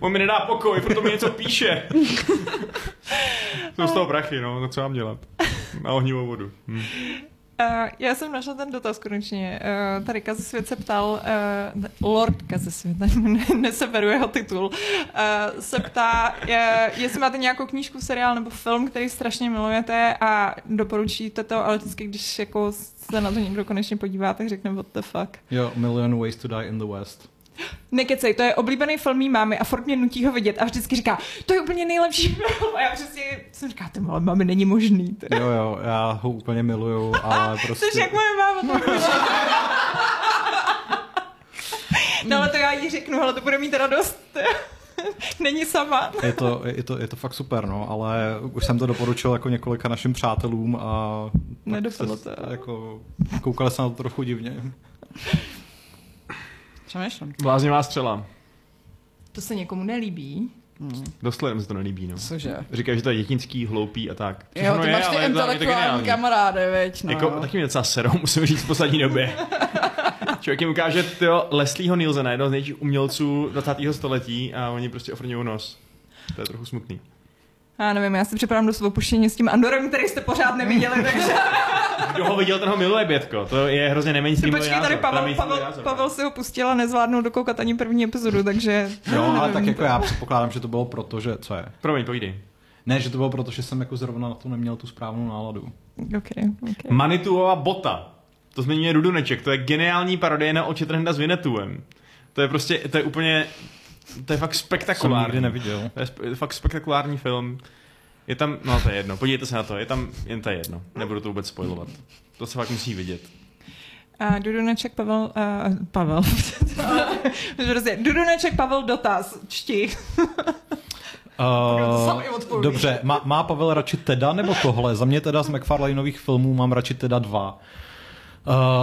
On mi nedá pokoj, proto mi něco píše. Jsou z toho prachy, no, no co mám dělat? Na ohnivou vodu. Hm. Uh, já jsem našla ten dotaz konečně. Uh, tady Kazesvět se ptal, uh, Lord Kazesvět, neseberu jeho titul, uh, se ptá, uh, jestli máte nějakou knížku, seriál nebo film, který strašně milujete a doporučíte to, ale vždycky, když jako se na to někdo konečně podívá, tak řekne what the fuck. Jo, Million Ways to Die in the West. Nekecej, to je oblíbený film mý mámy a furt mě nutí ho vidět a vždycky říká, to je úplně nejlepší film. A já přesně jsem říká, ty moje mami, není možný. Ty. Jo, jo, já ho úplně miluju, ale prostě... Což jak moje máma. No ale to já jí řeknu, ale to bude mít radost. Není sama. Je to, je, to, je to fakt super, no, ale už jsem to doporučil jako několika našim přátelům a... Nedopadlo to. Jako, koukali se na to trochu divně. Přemýšlím. Bláznivá střela. To se někomu nelíbí. Hmm. Dost lidem se to nelíbí, no. Cože? Říkají, že to je dětinský, hloupý a tak. Což jo, ty je, máš ty intelektuální kamarády, veď, no. Jako, taky mě docela serou, musím říct, v poslední době. Člověk jim ukáže tyjo, Leslieho Nielsena, jednoho z největších umělců dvacátého století a oni prostě ofrňují nos. To je trochu smutný. Já nevím, já si připadám dost opuštěně s tím Andorem, který jste pořád neviděli, takže... Kdo ho viděl, ten ho miluje, Bětko. To je hrozně nemenší. Počkej, tady Pavel, Pavel, Pavel si ho pustil a nezvládnul dokoukat ani první epizodu, takže... Jo, ale nevím, tak to. Jako já předpokládám, že to bylo proto, že... Co je? Promiň, povídej. Ne, že to bylo proto, že jsem jako zrovna na to neměl tu správnou náladu. Okay, okay. Manituova bota. To zmiňuje Ruduneček. To je geniální parodie na Old Shatterhanda s Vinnetouem. To je prostě, to je úplně... To je fakt spektakulární. Jsem nikdy neviděl. To je sp- fakt spektakulární film. Je tam, no to je jedno, podívejte se na to, je tam jen to je jedno. Nebudu to vůbec spoilovat. To se fakt musí vidět. A Duduneček Pavel, uh, Pavel. Duduneček Pavel dotaz, čti. Uh, dobře, má, má Pavel radši Teda nebo tohle? Za mě teda z McFarlaneových filmů mám radši Teda dva.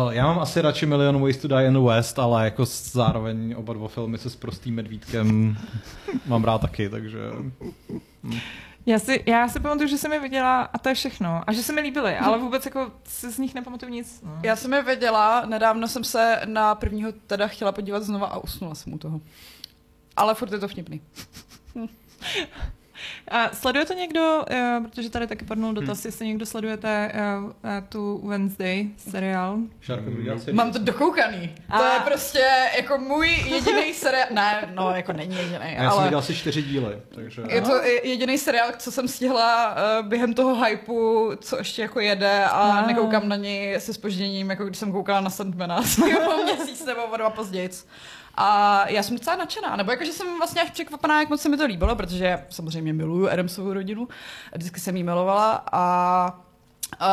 Uh, já mám asi radši Million Ways to Die in the West, ale jako zároveň oba dva filmy se s Prostým medvídkem mám rád taky, takže... Hm. Já si, já si pamatuju, že jsem je viděla a to je všechno. A že se mi líbily, ale vůbec jako si z nich nepamatuju nic. No. Já jsem je viděla, nedávno jsem se na prvního Teda chtěla podívat znova a usnula jsem u toho. Ale furt je to vtipný. A sleduje to někdo, protože tady taky padnul dotaz, hmm. jestli někdo sledujete tu Wednesday seriál. Šárka, mám to dokoukaný. A... To je prostě jako můj jediný seriál. Ne, no jako není jediný. Já ale... jsem dělal si čtyři díly. Takže... Je to jediný seriál, co jsem stihla během toho hypeu, co ještě jako jede a ah. nekoukám na něj se zpožděním, jako když jsem koukala na Sandmana o měsíc nebo o dva později. A já jsem docela nadšená, nebo jakože jsem vlastně až překvapená, jak moc se mi to líbilo, protože samozřejmě miluju Adamsovu rodinu, vždycky jsem jí milovala a uh,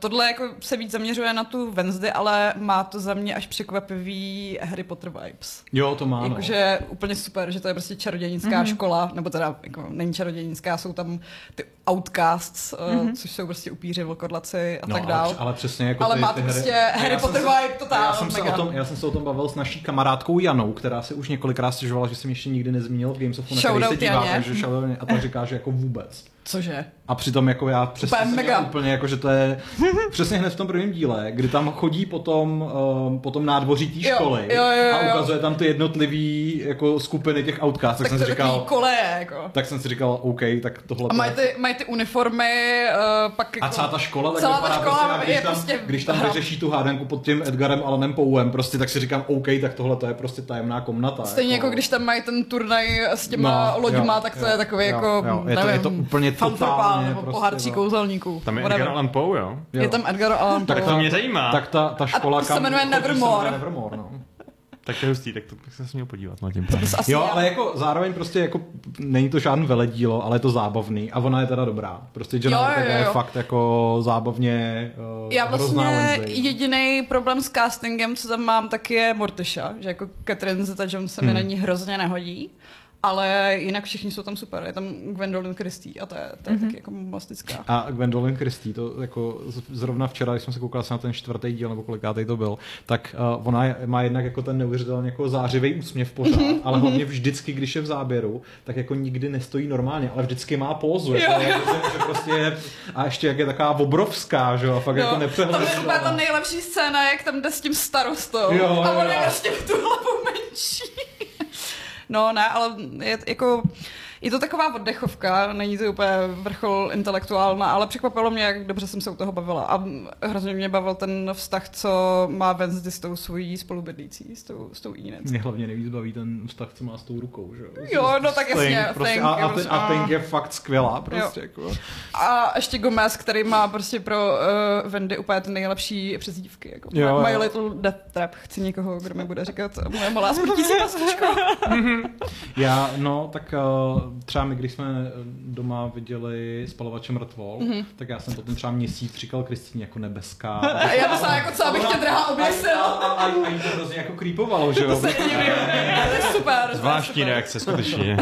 tohle jako se víc zaměřuje na tu Wednesday, ale má to za mě až překvapivý Harry Potter vibes. Jo, to má, jakože no. Úplně super, že to je prostě čarodějnická mm-hmm. škola, nebo teda jako není čarodějnická, jsou tam ty outcasts, mm-hmm. což jsou prostě upíři, vlkodlaci a no, tak dál. Ale, ale přesně jako ale ty, má to prostě Harry, Harry Potter vibe totál. Já jsem, se o tom, já jsem se o tom bavil s naší kamarádkou Janou, která se už několikrát stěžovala, že jsem ještě nikdy nezmínil v Games of Thrones, který se dívá, takže a tak říká, že jako vůbec. Cože? A přitom jako já přesně úplně, úplně jako, že to je přesně hned v tom prvním díle, kdy tam chodí potom um, potom nádvoří té školy jo, jo, jo, jo. a ukazuje tam ty jednotlivý jako skupiny těch outcast, tak, tak jsem si říkal koleje, jako. Tak jsem si říkal, OK, tak tohle. A mají ty, mají ty uniformy, uh, pak a celá ta škola, tak celá ta škola prostě, je tam, prostě... Když tam vyřeší tu hádanku pod tím Edgarem Alanem Poem, prostě tak si říkám, OK, tak tohle to je prostě tajemná komnata. Stejně jako, jako když tam mají ten turnaj s těma no, loďma, jo, tak to jo, je takový jo, jako, jo, je, to, je to úplně fanfopál nebo prostě, pohárčí kouzelníků. Tam je Edgar Allan Poe, jo? Je tam Edgar Allan Poe. Tak to mě zajímá. Tak ta, ta škola, a to se jmenuje Nevermore. Nevermore no. Tak to je hustý, tak, to, tak jsem se měl podívat na tím. Jo, ale jako zároveň prostě jako není to žádný veledílo, ale je to zábavný a ona je teda dobrá. Prostě Jenna Ortega je fakt jako zábavně uh, já vlastně jediný problém s castingem, co tam mám, tak je Morticia, že jako Catherine Zeta-Jones se mi na ní hrozně nehodí. Ale jinak všichni jsou tam super. Je tam Gwendoline Christie a to je, to je mm-hmm. taky jako bombastická. A Gwendoline Christie, to jako zrovna včera, když jsem se koukal na ten čtvrtý díl, nebo kolikátej to byl, tak uh, ona je, má jednak jako ten neuvěřitelně jako zářivý úsměv pořád, mm-hmm. ale hlavně vždycky, když je v záběru, tak jako nikdy nestojí normálně, ale vždycky má pózu. Je, je, prostě je, a ještě jak je taková obrovská, že jo, a fakt no, jako nepřehledná. To je úplně ta nejlepší scéna, jak tam jde s tím starostou. Jo, a on je prostě v tu hlavu menší. No ne, ale je, jako, Je to taková oddechovka, není to úplně vrchol intelektuálna, ale překvapilo mě, jak dobře jsem se u toho bavila. A hrozně mě bavil ten vztah, co má Wednesday s tou svojí spolubydlící, s tou, s tou Inec. Mě hlavně nejvíc baví ten vztah, co má s tou rukou, že jo? Jo, no tak jasně. Prostě, a, a, a ten je fakt skvělá, prostě. Jako. A ještě Gomez, který má prostě pro uh, Wendy úplně ty nejlepší přezdívky. Jako. Jo, My jo. Little Death Trap, chci někoho, kdo mi bude říkat, moje malá smrtí si pasličko. Já, no, tak uh, třeba my, když jsme doma viděli Spalovače mrtvol, mm-hmm. tak já jsem potom třeba měsíc říkal Kristýně jako nebeská. A já to jako, co abych tě drahá oběsil. A ani to hrozně jako creepovalo, že jo? To se divím, to je super. Zvláštní reakce, skutečně.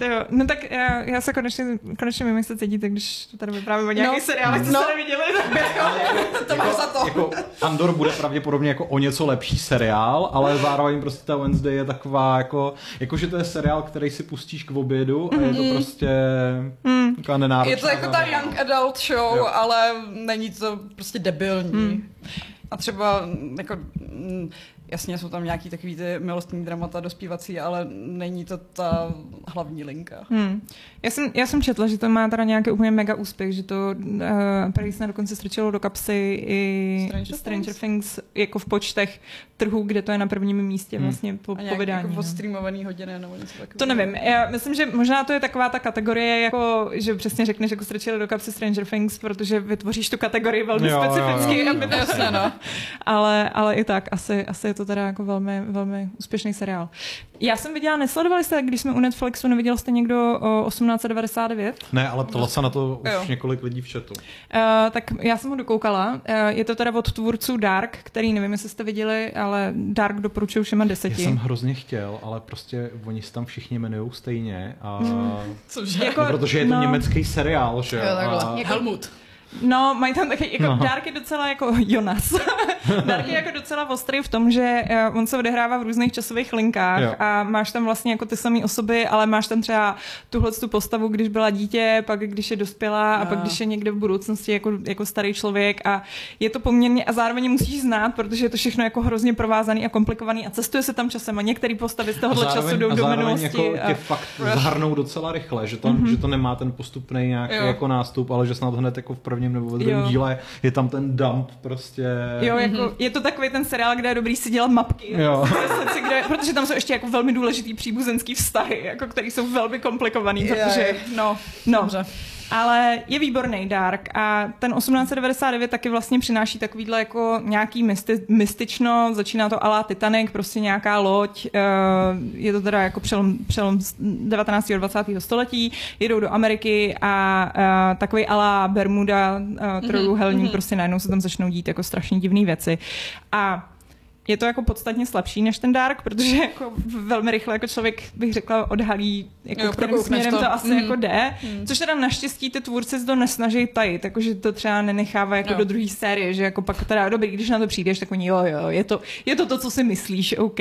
Jo. No tak já, já se konečně, konečně vím, jak se cítíte, když to tady vyprávím o nějakých no, seriálech, co no. se neviděli. Jako, to máš za to. Jako Andor bude pravděpodobně jako o něco lepší seriál, ale zároveň prostě ta Wednesday je taková jako, jakože to je seriál, který si pustíš k obědu a je to prostě mm. taková nenáročná. Je to jako ta young adult show, jo. ale není to prostě debilní. Mm. A třeba jako... Jasně, jsou tam nějaký takový ty milostní dramata dospívací, ale není to ta hlavní linka. Hmm. Já, jsem, já jsem četla, že to má teda nějaký úplně mega úspěch, že to uh, Parísna dokonce strčilo do kapsy i Stranger, Stranger Things. Things jako v počtech trhů, kde to je na prvním místě hmm. vlastně po, po vydání. Jako odstreamovaný hodiny nebo něco takového. To nevím. Já myslím, že možná to je taková ta kategorie, jako, že přesně řekneš, jako strčili do kapsy Stranger Things, protože vytvoříš tu kategorii velmi jo, specificky. Jo, jo, jo. Jasně, no. ale, ale i tak, asi, asi je to to teda jako velmi, velmi úspěšný seriál. Já jsem viděla, nesledovali jste, když jsme u Netflixu, neviděl jste někdo o osmnáct devadesát devět? Ne, ale ptala se na to už jo. několik lidí v chatu. Uh, tak já jsem ho dokoukala. Uh, je to teda od tvůrců Dark, který nevím, jestli jste viděli, ale Dark doporučuju všema deseti. Já jsem hrozně chtěl, ale prostě oni se tam všichni jmenujou stejně. A... Mm. Cože? Jako, no, protože je to no... německý seriál, že? A... Helmut. No, mají tam taky, jako no. Dark je docela jako Jonas. Dark je jako docela ostrý v tom, že uh, on se odehrává v různých časových linkách jo. a máš tam vlastně jako ty samé osoby, ale máš tam třeba tuhle tu postavu, když byla dítě, pak když je dospělá no. a pak když je někde v budoucnosti jako, jako starý člověk a je to poměrně a zároveň musíš znát, protože je to všechno jako hrozně provázaný a komplikovaný a cestuje se tam časem a některé postavy z tohohle zároveň, času jdou do minulosti. Jako a... tě fakt zahrnou docela rychle, že to, mm-hmm. že to nemá ten postupný nějaký jako nástup, ale že snad hned jako v první nebo v druhém díle, je tam ten dump prostě. Jo, jako, mm-hmm. je to takový ten seriál, kde je dobrý si dělat mapky. Jo. Si, kde, protože tam jsou ještě jako velmi důležitý příbuzenský vztahy, jako, které jsou velmi komplikovaný, yeah. protože no, no. Dobře. Ale je výborný Dark a ten osmnáct devadesát devět taky vlastně přináší takovýhle jako nějaký mysti- mystično, začíná to à la Titanic, prostě nějaká loď, je to teda jako přelom, přelom devatenáctého a dvacátého století, jedou do Ameriky a takový à la Bermuda trojúhelník, mm-hmm. prostě najednou se tam začnou dít jako strašně divné věci a je to jako podstatně slabší než ten Dark, protože jako velmi rychle jako člověk, bych řekla, odhalí, jako jo, kterým směrem to, to asi mm. jako jde. Mm. Což teda naštěstí ty tvůrci se to nesnaží tajit, jakože to třeba nenechává jako no. do druhé série, že jako pak teda dobrý, když na to přijdeš, tak oni jo, jo, je to, je to to, co si myslíš, OK.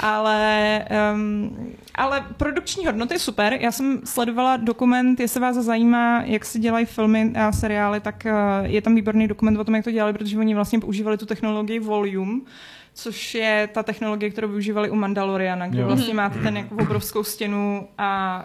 Ale, um, ale produkční hodnota je super. Já jsem sledovala dokument, jestli vás zajímá, jak se dělají filmy a seriály, tak je tam výborný dokument o tom, jak to dělali, protože oni vlastně používali tu technologii Volume, což je ta technologie, kterou využívali u Mandaloriana, kde jo. vlastně máte ten jako obrovskou stěnu a,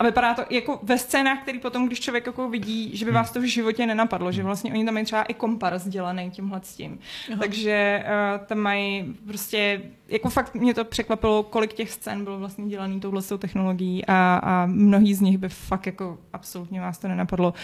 a vypadá to jako ve scénách, který potom, když člověk jako vidí, že by vás to v životě nenapadlo, že vlastně oni tam mají třeba i kompars dělaný tímhle s tím. Aha. Takže uh, tam mají prostě, jako fakt mě to překvapilo, kolik těch scén bylo vlastně dělaný touhle technologií a, a mnohý z nich by fakt jako absolutně vás to nenapadlo.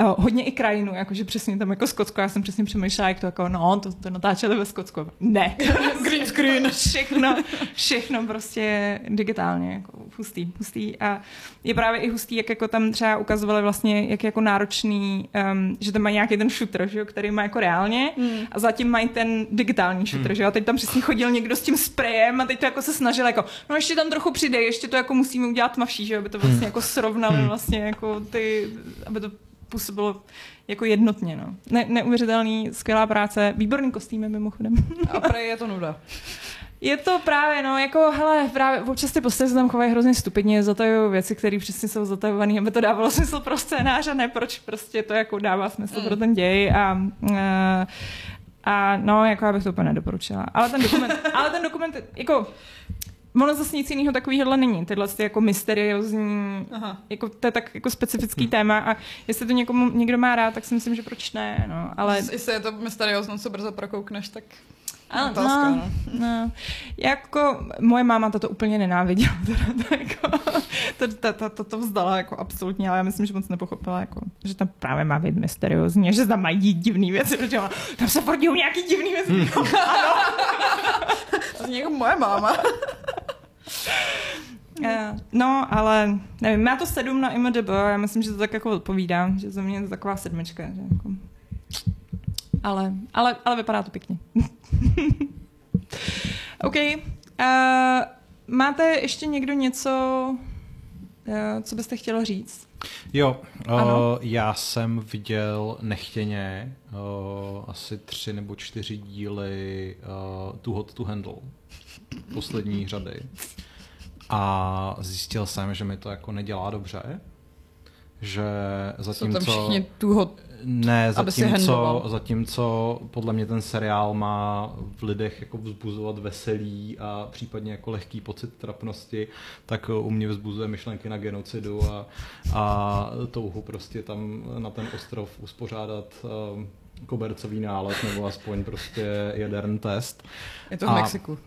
Uh, hodně i krajinu, jakože přesně tam jako Skotsko, já jsem přesně přemýšlela, jak to jako, no, to, to natáčeli ve Skotsku. Ne. Green screen. Všechno, všechno prostě digitálně, jako hustý, hustý. A je právě i hustý, jak jako tam třeba ukazovali vlastně, jak jako náročný, um, že tam mají nějaký ten shooter, že jo, který má jako reálně mm. a zatím mají ten digitální shooter, mm. že jo. A teď tam přesně chodil někdo s tím sprejem a teď to jako se snažil jako, no ještě tam trochu přidej, ještě to jako musíme udělat tmavší, že jo, aby to vlastně mm. jako srovnalo mm. vlastně jako ty, aby to působilo jako jednotně, no. Ne- neuvěřitelný, skvělá práce, výborný kostýmy mimochodem. A prej je to nuda. Je to právě, no, jako, hele, právě občas ty postavy se tam chovají hrozně stupidně, zatajují věci, které přesně jsou zatajované, aby to dávalo smysl pro scénář a ne proč prostě to jako dává smysl mm. pro ten děj a... a A no, jako já bych to úplně nedoporučila. Ale ten dokument, ale ten dokument, jako ono zase nic jiného takového není. Tyhle ty jako mysteriózní, jako, to je tak jako specifický hmm. téma a jestli to někomu někdo má rád, tak si myslím, že proč ne, no, ale... Jestli je to mysteriózní, co brzo prokoukneš, tak... No, no, no. Jako moje máma toto úplně nenáviděla, teda, jako, to, to, to, to, to vzdala jako absolutně, ale já myslím, že moc nepochopila, jako, že tam právě má být mysteriózní, že tam mají divný věci, protože tam se podílou nějaký divný věci. Hmm. Jako, ano. To je jako moje máma. No, ale nevím, má to sedm na I M D B, já myslím, že to tak jako odpovídá, že za mě je to taková sedmička, že jako... Ale, ale, ale vypadá to pěkně. OK. Uh, máte ještě někdo něco, uh, co byste chtěla říct? Jo. Uh, já jsem viděl nechtěně uh, asi tři nebo čtyři díly uh, Too Hot to Handle. Poslední řady. A zjistil jsem, že mi to jako nedělá dobře. Že zatímco... Jsou tam všichni Too Hot... Ne, zatímco, zatímco podle mě ten seriál má v lidech jako vzbuzovat veselí a případně jako lehký pocit trapnosti, tak u mě vzbuzuje myšlenky na genocidu a, a touhu prostě tam na ten ostrov uspořádat kobercový nálet nebo aspoň prostě jaderný test. Je to v a, Mexiku.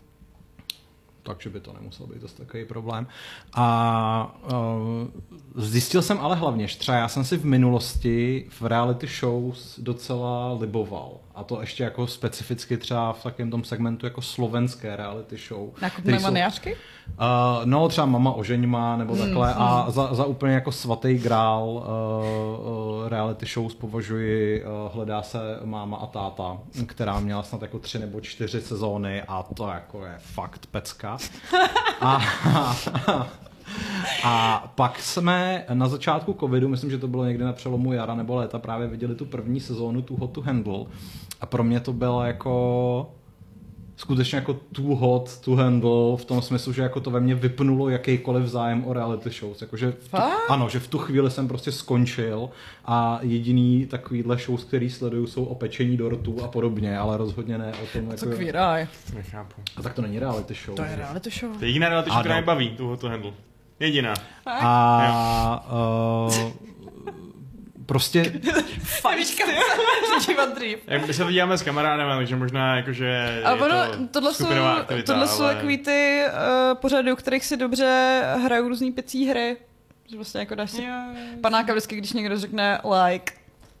Takže by to nemusel být dost takový problém. A uh, zjistil jsem ale hlavně, že třeba já jsem si v minulosti v reality shows docela liboval. A to ještě jako specificky třeba v takovém tom segmentu jako slovenské reality show. Nakupné maniačky? Uh, no třeba Mama ožeňma nebo takhle. Mm, a mm. Za, za úplně jako svatý grál uh, uh, reality shows považuji uh, Hledá se máma a táta, která měla snad jako tři nebo čtyři sezóny a to jako je fakt pecka. A, a, a pak jsme na začátku covidu, myslím, že to bylo někde na přelomu jara nebo léta, právě viděli tu první sezónu Too Hot to Handle a pro mě to bylo jako skutečně jako Too Hot to Handle v tom smyslu, že jako to ve mně vypnulo jakýkoliv zájem o reality shows. Jako, že tu, ano, že v tu chvíli jsem prostě skončil a jediný takovýhle shows, který sleduju, jsou o pečení dortů a podobně, ale rozhodně ne o tom... A co jako... kvíráj. Nechápu. A tak to není reality show. To je reality show. To je jediná reality show, která mě baví, Too Hot to Handle. Jediná. A... a prostě... Favička, říčívat dřív. Jak my se vidíme s kamarádem, ale že možná jakože a ono, je to skupinová aktivita. Tohle jsou takový ty uh, pořady, u kterých si dobře hrajou různý picí hry. Že vlastně jako dáš si jo, panáka vždycky, když někdo řekne like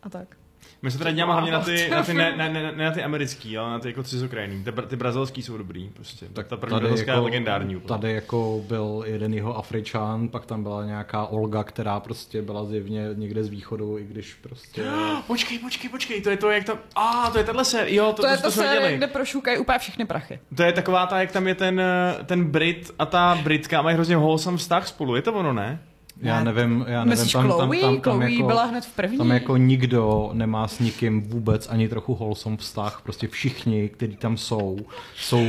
a tak. My se teda děláme hlavně na ty, na ty ne, ne, ne, ne na ty americký, ale na ty jako tři z Ukrajiny. Ty, ty brazilský jsou dobrý, prostě. Tak ta první brazilská jako, je legendární. Úplně. Tady jako byl jeden jeho Afričan, pak tam byla nějaká Olga, která prostě byla zjevně někde z východu, i když prostě... Počkej, počkej, počkej, to je to, jak tam... A, ah, to je tato série, jo, to, to, to, to, to jsme děli. Kde prošukají úplně všechny prachy. To je taková ta, jak tam je ten, ten Brit a ta Britka, mají hrozně wholesome vztah spolu, je to ono, ne? Já nevím, já nevím, tam, tam, tam, tam, jako, byla hned v první. Tam jako nikdo nemá s nikým vůbec ani trochu wholesome vztah, prostě všichni, kteří tam jsou, jsou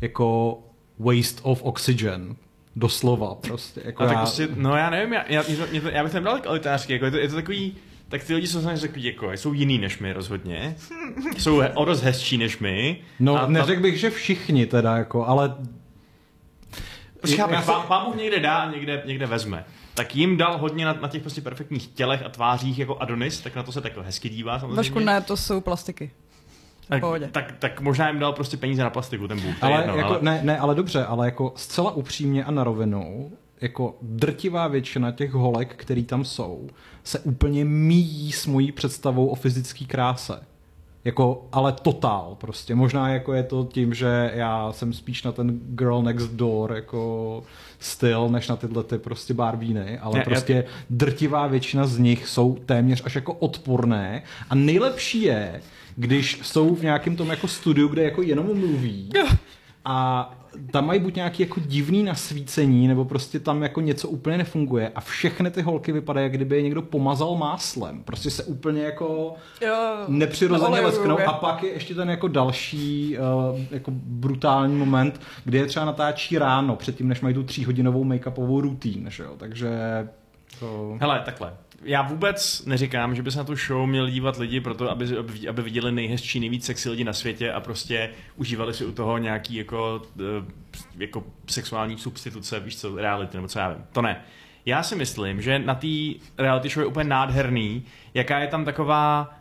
jako waste of oxygen. Doslova prostě. Jako já... Tak prostě, no já nevím, já, já, já, já bych tam dal elitářky, jako je, to, je to takový, tak ty lidi jsou samozřejmě řekli, jako, jsou jiný než my rozhodně, jsou o dost hezčí než my. No neřekl bych, že všichni teda, jako, ale... Pámu někde dá, někde, někde vezme. Tak jim dal hodně na, na těch prostě perfektních tělech a tvářích jako Adonis, tak na to se takhle hezky dívá samozřejmě. Vašku, ne, to jsou plastiky. Tak, tak, tak možná jim dal prostě peníze na plastiku, ten bůh. Ale, jedno, jako, ale... Ne, ne, ale dobře, ale jako zcela upřímně a na rovinu, jako drtivá většina těch holek, který tam jsou, se úplně míjí s mojí představou o fyzické kráse. Jako, ale totál prostě. Možná jako je to tím, že já jsem spíš na ten girl next door jako styl, než na tyhle ty prostě barbíny, ale ne, prostě já... drtivá většina z nich jsou téměř až jako odporné a nejlepší je, když jsou v nějakém tom jako studiu, kde jako jenom mluví a tam mají buď nějaký jako divný nasvícení, nebo prostě tam jako něco úplně nefunguje a všechny ty holky vypadají, jak kdyby je někdo pomazal máslem. Prostě se úplně jako jo, nepřirozeně lesknou. A pak je ještě ten jako další uh, jako brutální moment, kdy je třeba natáčí ráno, předtím, než mají tu tříhodinovou make-upovou rutín. Že jo? Takže... To... Hele, takhle. já vůbec neříkám, že by se na tu show měli dívat lidi proto, aby, aby viděli nejhezčí, nejvíc sexy lidi na světě a prostě užívali si u toho nějaký jako, jako sexuální substituce, víš co, reality, nebo co já vím. To ne. Já si myslím, že na té reality show je úplně nádherný, jaká je tam taková,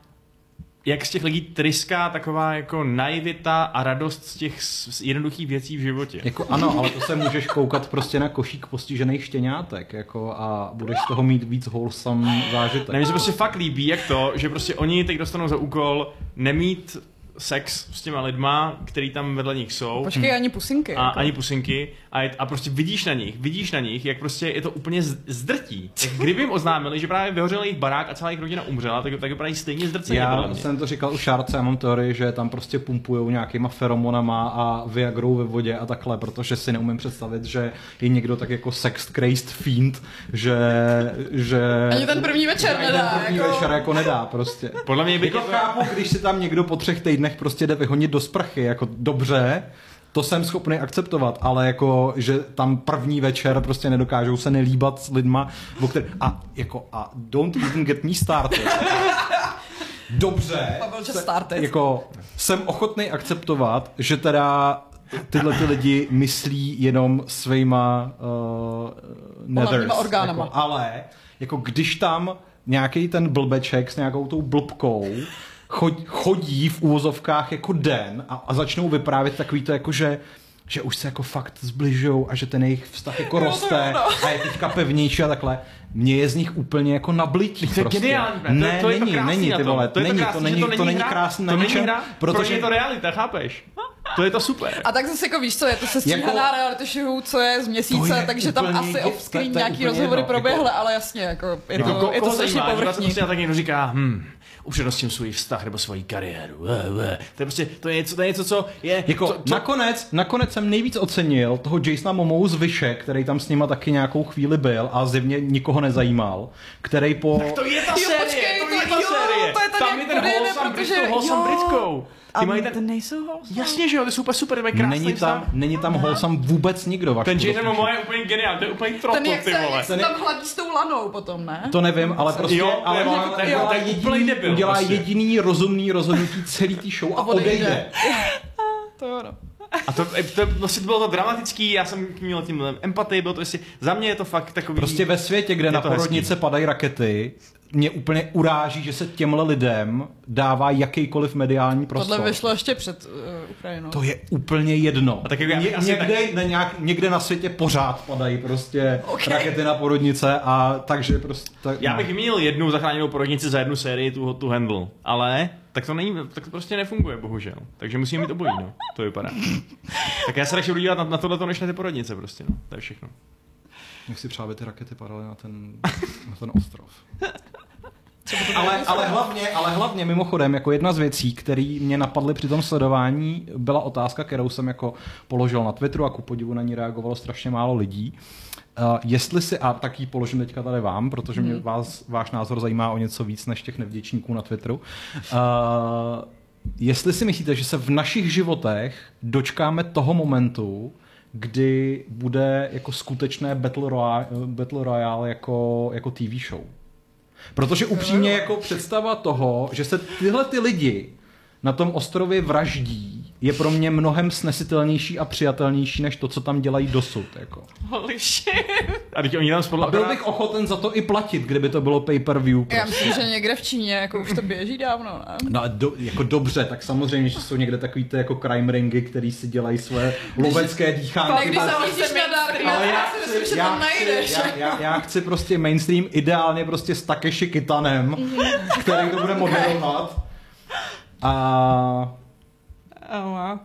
jak z těch lidí tryská taková jako naivita a radost z těch jednoduchých věcí v životě. Jako ano, ale to se můžeš koukat prostě na košík postižených štěňátek jako a budeš z toho mít víc wholesome zážitek. Nevím, že prostě fakt líbí, jak to, že prostě oni teď dostanou za úkol nemít sex s těma lidma, který tam vedle nich jsou. Počkej, ani pusinky. A, jako. Ani pusinky. A, je, a prostě vidíš na nich, vidíš na nich, jak prostě je to úplně zdrtí. Kdyby jim oznámili, že právě vyhořel jejich barák a celá jejich rodina umřela, tak, tak vypadají stejně zdrceně. Já jsem to říkal u Šárce, já mám teorii, že tam prostě pumpujou nějakýma feromonama a viagrou ve vodě a takhle, protože si neumím představit, že je někdo tak jako sex crazed fiend, že... že ani ten první večer nedá. Ten první jako... večer jako nedá prostě. Podle mě by... Jako chápu, když si tam někdo po třech týdnech prostě jde vyhonit do sprchy, jako dobře, to jsem schopný akceptovat, ale jako, že tam první večer prostě nedokážou se nelíbat s lidma, o který... a jako, a don't even get me started. Dobře. Pavel, se, started. Jako, jsem ochotný akceptovat, že teda tyhle ty lidi myslí jenom svýma uh, nethers, orgánama. Jako, ale, jako když tam nějaký ten blbeček s nějakou tou blbkou chodí v uvozovkách jako den a, a začnou vyprávět takový to jako, že, že už se jako fakt zbližou a že ten jejich vztah jako roste a je teďka pevnější a takhle. Mně je z nich úplně jako nablítlý prostě. To je geniální, ne, to je to není, není, ty vole, to není, to není, to není krásný na ničem, protože je to realita, chápeš? To je to super. A tak zase jako víš co, je to sestříhaná reality show, co je z měsíce, takže tam asi off-screen nějaký rozhovory proběhly, ale jasně, jako je to strašně povrchní. Tak někdo říká, hm, upřednostím svůj vztah nebo svoji kariéru. To je prostě, to je něco, to je něco, co je... Jako, co, co... Nakonec, nakonec jsem nejvíc ocenil toho Jasona Momou z Vyše, který tam s nima taky nějakou chvíli byl a zjevně nikoho nezajímal, který po... Tak to je ta série, jo, počkej, to je ta série. To je ta tam je ten holsam, protože... holsam britskou. Ty mají ten... nejsou holsam. Jasně, že jo, ty jsou úplně super, ty mají krásný není tam, není tam holsam vůbec nikdo. Vašku, ten Jason Momoa je úplně geniální, to je úplně tropu, ty vole. Ten jak tam hladí s tou lanou potom, ne? To nevím, ale prostě... Jo, ale ten úplný debil. Udělá prostě jediný rozumný rozhodnutí celý tý show a, a odejde. To je ono. A to, to, vlastně to bylo to dramatický, já jsem měl tím empatii, bylo to jestli, za mě je to fakt takový... Prostě ve světě, kde na porodnice hezký padají rakety, mě úplně uráží, že se těmhle lidem dává jakýkoliv mediální prostor. Tohle vyšlo ještě před uh, Ukrajinou. To je úplně jedno. A tak jak Ně, někde, tak... na nějak, někde na světě pořád padají prostě okay rakety na porodnice a takže prostě... Tak, já bych měl jednu zachráněnou porodnici za jednu sérii Too Hot to Handle, ale... Tak to není, tak to prostě nefunguje, bohužel. Takže musíme mít obojí, no. To vypadá. Tak já se radši budu dívat na, na tohleto, než na ty porodnice prostě, no. To je všechno. Nech si přávě ty rakety padaly na ten, na ten ostrov. Ale, ale, hlavně, ale hlavně mimochodem, jako jedna z věcí, které mě napadly při tom sledování, byla otázka, kterou jsem jako položil na Twitteru a ku podivu na ní reagovalo strašně málo lidí. Uh, jestli si, a tak ji položím teďka tady vám, protože mě vás, váš názor zajímá o něco víc než těch nevděčníků na Twitteru. Uh, jestli si myslíte, že se v našich životech dočkáme toho momentu, kdy bude jako skutečné Battle Royale, Battle Royale jako, jako T V show. Protože upřímně jako představa toho, že se tyhle ty lidi na tom ostrově vraždí, je pro mě mnohem snesitelnější a přijatelnější, než to, co tam dělají dosud. Jako. Holy shit. A, oni tam a byl bych ochoten za to i platit, kdyby to bylo pay-per-view. Prostě. Já myslím, že někde v Číně jako už to běží dávno. Ne? No do, jako dobře, tak samozřejmě, že jsou někde takový ty jako crime ringy, který si dělají své lovecké dýchánky. Když založíš na Dark, já si myslím, že tam najdeš. Já, já, já chci prostě mainstream, ideálně prostě s Takeshi Kitanem, který to bude modelovat. A... Oh,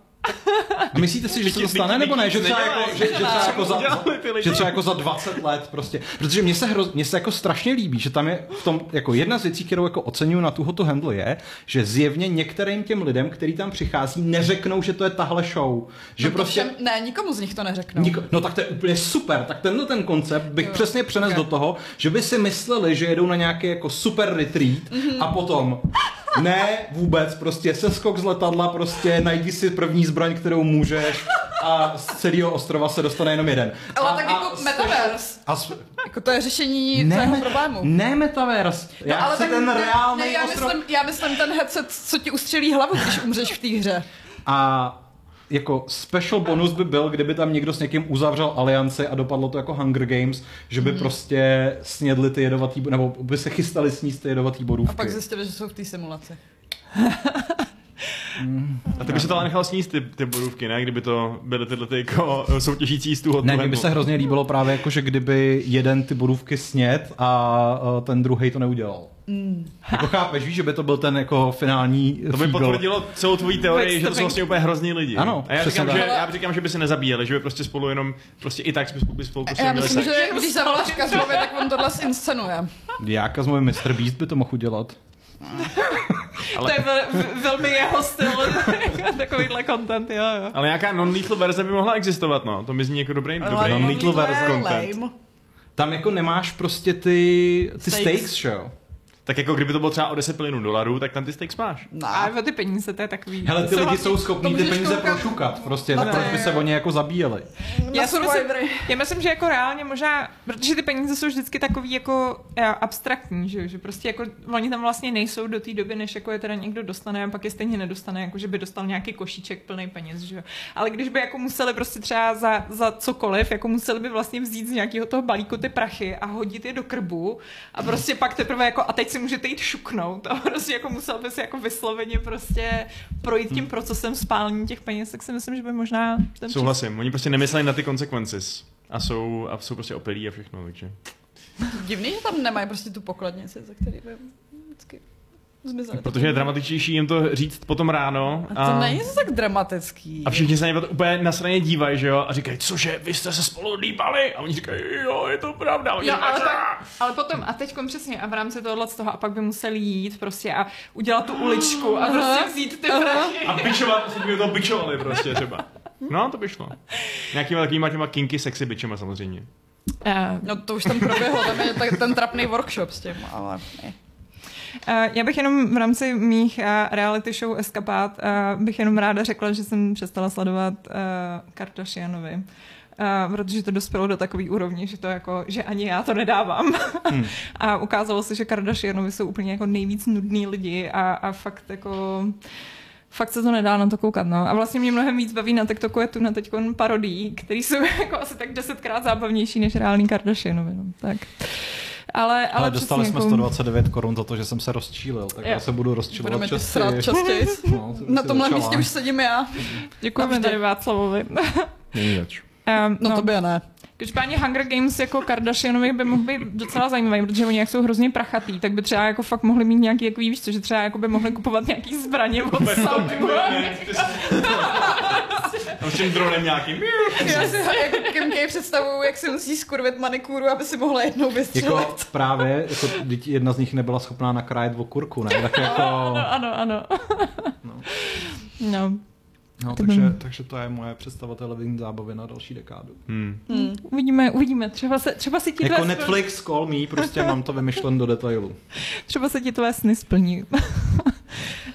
myslíte si, že se to stane, nebo ne? Že třeba jako, že, že třeba jako, za, že třeba jako za dvacet let prostě. Protože mně se, hroz, mně se jako strašně líbí, že tam je v tom jako jedna z věcí, kterou jako oceňuju na Too Hot to Handle je, že zjevně některým těm lidem, který tam přichází, neřeknou, že to je tahle show. Že no prostě... všem, ne, nikomu z nich to neřeknou. Niko, no tak to je úplně super. Tak tenhle ten koncept bych jo, přesně přenesl okay do toho, že by si mysleli, že jedou na nějaký jako super retreat mm-hmm a potom... Ne, vůbec, prostě seskok z letadla, prostě najdi si první zbraň, kterou můžeš, a z celého ostrova se dostane jenom jeden. Ale a, tak a, jako metaverse. A, jako to je řešení ne, tvého problému. Ne metaverse. Já no, ale chci ten reálný ostrov. Já myslím, já myslím ten headset, co ti ustřelí hlavu, když umřeš v té hře. A jako special bonus by byl, kdyby tam někdo s někým uzavřel alianci a dopadlo to jako Hunger Games, že by mm. prostě snědli ty jedovatý, nebo by se chystali sníst ty jedovatý borůvky. A pak zjistili, že jsou v té simulaci. Mm. A ty by se tohle nechal sníst ty, ty borůvky, ne? Kdyby to byly tyhle ty jako soutěžící z toho. Ne, mně by se hrozně líbilo právě jako, že kdyby jeden ty borůvky sněd a ten druhej to neudělal. Mm. Jako chápeš, víš, že by to byl ten jako finální to by potvrdilo celou tvojí teorii, že to jsou vlastně úplně hrozný lidi. Ano, a já říkám, že, já říkám, že by se nezabíjeli, že by prostě spolu jenom, prostě i tak spolu, spolu prostě já myslím, že když zavoláš Kazmově, tak on tohle zinscenuje. Já Kazmově mister Beast by to mohl udělat. Ale... To je vel, velmi jeho styl, takovýhle content, jo, jo. Ale nějaká non-lethal verze by mohla existovat, no. To mi zní jako dobrý, dobrý non-lethal verze content. Tam jako nemáš prostě ty, ty stakes, že jo? Tak jako kdyby to bylo třeba o deset milionů dolarů, tak tam ty steaks máš. No, ale ty peníze, to je takový... Hele, ty lidi jsou schopní ty peníze koukat. prošukat, prostě, no, proč by se oni jako zabíjeli. Já, si myslím, já myslím, že jako reálně možná, protože ty peníze jsou vždycky takový jako abstraktní, že, že prostě jako oni tam vlastně nejsou do té doby, než jako je teda někdo dostane a pak je stejně nedostane, jako že by dostal nějaký košíček plný peněz, že. Ale když by jako museli prostě třeba za, za cokoliv, jako museli by vlastně vzít z nějakého toho balíku ty prachy a hodit je do krbu a prostě pak teprve jako a teď si můžete jít šuknout a prostě jako musel by si jako vysloveně prostě projít tím hmm. procesem spálení těch peněz, tak si myslím, že by možná... Ten Souhlasím, příklad. Oni prostě nemysleli na ty consequences a jsou, a jsou prostě opilí a všechno, takže... Divný, že tam nemají prostě tu pokladnici, za který by vždycky zmizeli. Protože je dramatičnější jim to říct potom ráno. A to a... není tak dramatický. A všichni se na ně úplně nasraně dívají, že jo, a říkají, cože, vy jste se spolu líbali? A oni říkají, jo, je to pravda. Oni no, říkají, ale, tak, ale potom, a teďkom přesně, a v rámci tohohle z toho, a pak by museli jít prostě a udělat tu uličku a prostě vzít ty prachy. A bičovat, prostě by to bičovali prostě třeba. No, to by šlo. Nějakýma takovýma těma kinky sexy bičema samozřejmě. Uh, no to už tam proběhlo, tam je ten trapný workshop s tím, ale ne. Já bych jenom v rámci mých reality show eskapát bych jenom ráda řekla, že jsem přestala sledovat Kardashianovi. Uh, protože to dospělo do takový úrovně, že to jako, že ani já to nedávám. Hmm. A ukázalo se, že Kardashianovi jsou úplně jako nejvíc nudný lidi a, a fakt jako... Fakt se to nedá na to koukat, no. A vlastně mě mnohem víc baví na TikToku je tu na teďkon parodii, které jsou jako asi tak desetkrát zábavnější než reální Kardashianovi, no. Tak... Ale, ale, ale dostali jsme jako... sto dvacet devět korun za to, že jsem se rozčílil, tak já se budu rozčilovat častěji. Budeme tě srát častěji. No, na tomhle začala. Místě už sedím já. Děkujeme tady Václavovi. Není jač. Um, no, no to by ne. Každopádně Hunger Games jako Kardashianovi by mohl být docela zajímavý, protože oni jak jsou hrozně prachatý, tak by třeba jako fakt mohli mít nějaký, jak víš co, že třeba jako by mohli kupovat nějaký zbraně od Saudů. A s tím dronem nějakým. Já si jako Kimkej představuju, jak si musí skurvit manikúru, aby si mohla jednou vystřelit. Jako právě, jako jedna z nich nebyla schopná nakrájet okurku, ne? Tak jako... Ano, ano, ano. No. no. No, takže, takže to je moje představa televizní zábavy na další dekádu. Hmm. Hmm. Uvidíme, uvidíme. Třeba, se, třeba si ti jako tvé... Jako Netflix, splní. Call me, prostě mám to vymyšlen do detailu. Třeba se ti tvé sny splní.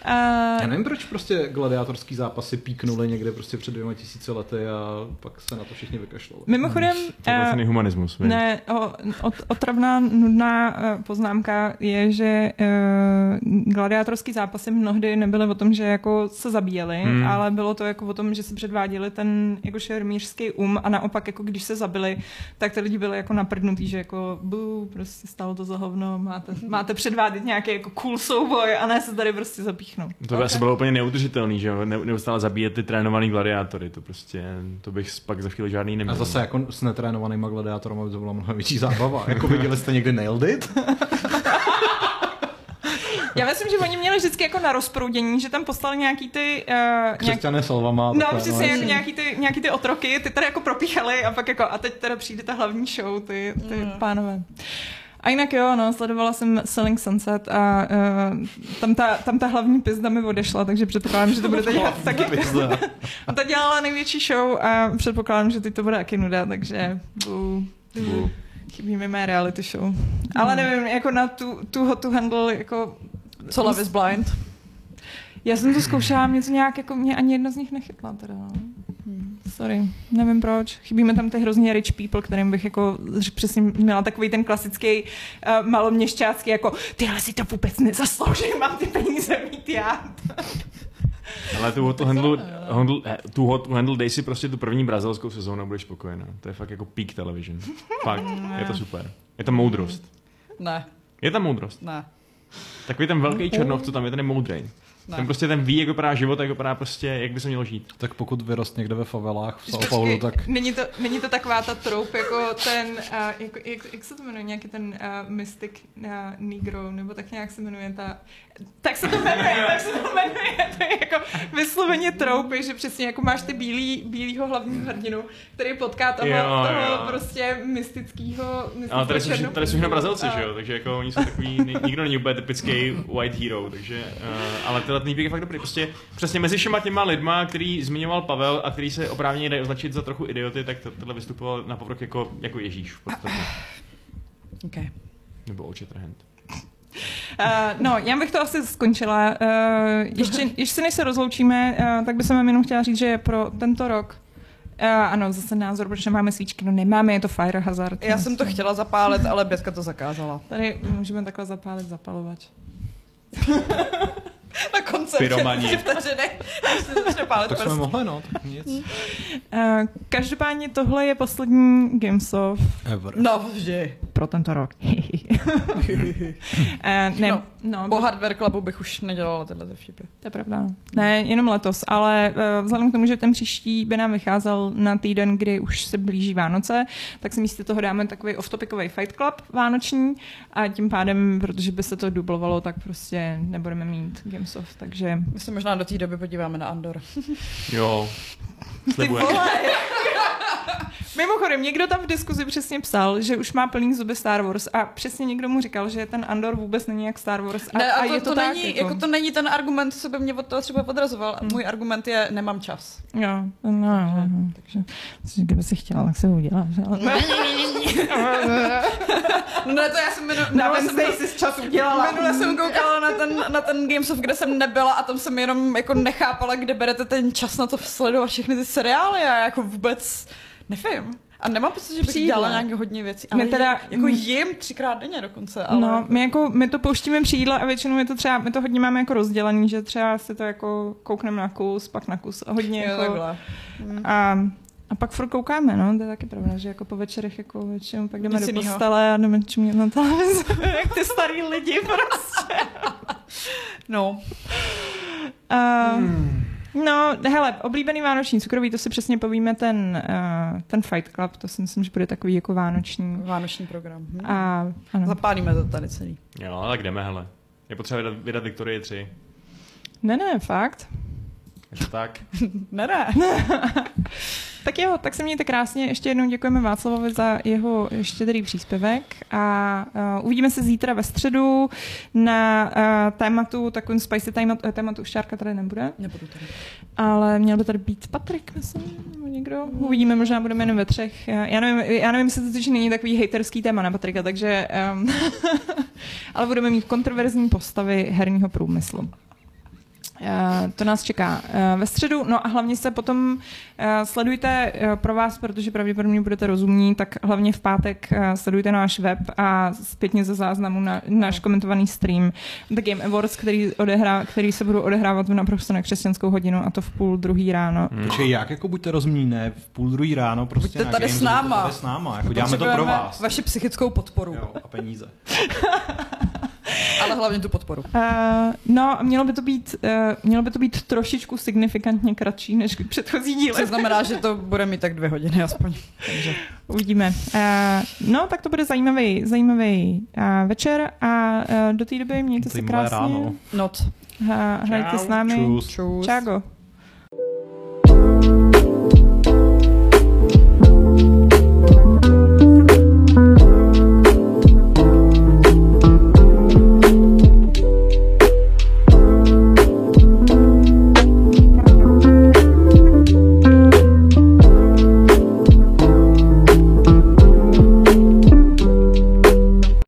A... Já nevím, proč prostě gladiátorský zápasy píknuly někde prostě před dvěma tisíci lety a pak se na to všichni vykašlali. Mimochodem... To je vlastně humanismus. Ne, o, o, otravná, nudná poznámka je, že uh, gladiátorský zápasy mnohdy nebyly o tom, že jako se zabíjeli, hmm. ale bylo to jako o tom, že se předváděli ten jako šermířský um a naopak, jako když se zabili, tak ty lidi byli jako naprdnutý, že jako bů, prostě stalo to za hovno, máte, máte předvádět nějaký jako cool souboj a ne se tady prostě zapíchnout. To by okay. asi bylo úplně neudržitelný, že ne, neustále zabíjet ty trénovaný gladiátory, to prostě, to bych pak za chvíli žádný neměl. A zase jako s netrénovanýma gladiátorama by to byla mnohem větší zábava, jako viděli jste někdy Nailed It? Já myslím, že oni měli vždycky jako na rozproudění, že tam poslali nějaký ty... Uh, Křesťané solvama. No, přesně, jako nějaký ty, nějaký ty otroky, ty tady jako propíchali a pak jako, a teď teda přijde ta hlavní show, ty, ty mm. pánové. A jinak jo, no, sledovala jsem Selling Sunset a uh, tam, ta, tam ta hlavní pizda mi odešla, takže předpokládám, že to bude dělat taky. A ta dělala největší show a předpokládám, že teď to bude taky nuda, takže... Bů. Bů. Chybí mi mé reality show. Ale nevím, jako na tu, tu Hot to Handle, jako... Co Love is Blind? Já jsem to zkoušela, mě to nějak, jako mě ani jedna z nich nechytla teda. Hmm. sorry, nevím proč. Chybíme tam ty hrozně rich people, kterým bych jako přesně měla takový ten klasický uh, maloměšťácký jako tyhle si to vůbec nezasloužím, mám ty peníze mít já. Ale tu Hot to Handle, handle, handle dej si prostě tu první brazilskou sezónu a budeš spokojená. To je fakt jako peak television. Fakt, je to super. Je tam moudrost. Ne. Je tam moudrost? Ne. Takový ten velký černov, co tam je, ten je moudrej. Ne. Ten prostě ten ví, jak vypadá život, jak vypadá prostě, jak by se mělo žít. Tak pokud vyrost někde ve favelách v São Paulo, tak... Není to, není to taková ta troup, jako ten, uh, jako, jak, jak se to jmenuje, nějaký ten uh, mystic uh, negro, nebo tak nějak se jmenuje ta... Tak se to jmenuje, tak se to jmenuje, to je jako vysloveně troupy, že přesně jako máš ty bílý, bílýho hlavního hrdinu, který potká toho, jo, toho jo. prostě mystického... Ale tady jsou, tady jsou na Brazilci, a... že jo, takže jako oni jsou takový, nikdo není úplně typický white hero, takže, uh, ale ten týpek je fakt dobrý, prostě přesně mezi všema těma lidma, který zmiňoval Pavel a který se oprávněně dají označit za trochu idioty, tak tohle vystupoval na povrch jako, jako Ježíš. Okay. Nebo Old Shatterhand. Uh, no, já bych to asi skončila. Uh, ještě, ještě než se rozloučíme, uh, tak bych jenom chtěla říct, že pro tento rok uh, ano, zase názor, protože máme svíčky, no nemáme, je to fire hazard. Já jsem to chtěla zapálit, ale Bětka to zakázala. Tady můžeme takhle zapálit zapalovač. Na koncertě. Tak jsme mohli, no, tak nic. Uh, každopádně tohle je poslední Gamesoft. Ever. No, vždy. Pro tento rok. uh, ne, no, no, po Hardware Clubu bych už nedělala tyhle vtipy. To je pravda. Ne, jenom letos, ale uh, vzhledem k tomu, že ten příští by nám vycházel na týden, kdy už se blíží Vánoce, tak si místo toho dáme takový off-topicový Fight Club vánoční a tím pádem, protože by se to dublovalo, tak prostě nebudeme mít Gamesoft, takže... My se možná do té doby podíváme na Andor. Jo. Slibujeme. Mimochodem, někdo tam v diskuzi přesně psal, že už má plný zuby Star Wars a přesně někdo mu říkal, že ten Andor vůbec není jak Star Wars a, ne, a, to, a je to, to tak. Není, jako... jako to není ten argument, co by mě od toho třeba podrazoval. Hmm. Můj argument je, nemám čas. Jo, no, no, no. Takže, kdyby si chtěla, tak se ho uděláš. Ale... no to já jsem minul... Na Wednesday jsi z času udělala. Minule jsem koukala na ten, na ten Gamesoft, kde jsem nebyla a tam jsem jenom jako nechápala, kde berete ten čas na to sledovat všechny ty seriály a jako vůbec... Nevím. A nemám pocit, že bych Přijde. dělala nějaké hodně věcí. Ale my teda, jako jim třikrát denně dokonce. Ale... No, my, jako, my to pouštíme při jídle a většinou je to třeba, my to hodně máme jako rozdělený, že třeba si to jako koukneme na kus, pak na kus. Hodně jo, jako... Takhle. A, a pak furt koukáme, no, to je taky pravda, že jako po večerech jako většinou pak jdeme Nic do postele a jdeme čumět na televizi. Jak ty starý lidi prostě. No. Um, hmm. No, hele, oblíbený vánoční cukroví, to si přesně povíme ten, uh, ten Fight Club, to si myslím, že bude takový jako vánoční. Vánoční program. Hm. A, ano. Zapálíme to tady celý. Jo, tak jdeme, hele. Je potřeba vydat, vydat Viktorii tři. Ne, ne, fakt. Je to tak? ne, ne. Tak jo, tak se mějte krásně. Ještě jednou děkujeme Václavovi za jeho štědrý příspěvek a uh, uvidíme se zítra ve středu na uh, tématu, takovým spicy tématu, tématu už Šárka tady nebude. Nebudu tady. Ale měl by tady být Patrik, myslím, nebo někdo. Uvidíme, možná budeme jenom ve třech. Já nevím, já nevím, jestli to není takový hejterský téma na Patrika, takže... Um, ale budeme mít kontroverzní postavy herního průmyslu. Uh, to nás čeká uh, ve středu, no a hlavně se potom uh, sledujte uh, pro vás, protože pravděpodobně budete rozumní, tak hlavně v pátek uh, sledujte náš web a zpětně ze záznamu na, náš komentovaný stream The Game Awards, který, odehrá, který se budou odehrávat v naprosto nekřesťanskou hodinu a to v půl druhý ráno. Hmm. Takže jak jako buďte rozumní, ne? V půl druhý ráno prostě buďte na Games, buďte tady s náma, jako děláme to pro vás. Vaši psychickou podporu. Jo, a peníze. Ale hlavně tu podporu. Uh, no, mělo by to být uh, mělo by to být trošičku signifikantně kratší než předchozí díl. To znamená, že to bude mít tak dvě hodiny aspoň. Takže. Uvidíme. Uh, no, tak to bude zajímavý, zajímavý uh, večer a uh, do té doby mějte se krásně. Noc. Uh, hrajte s námi. Čus. Čus. Čágo.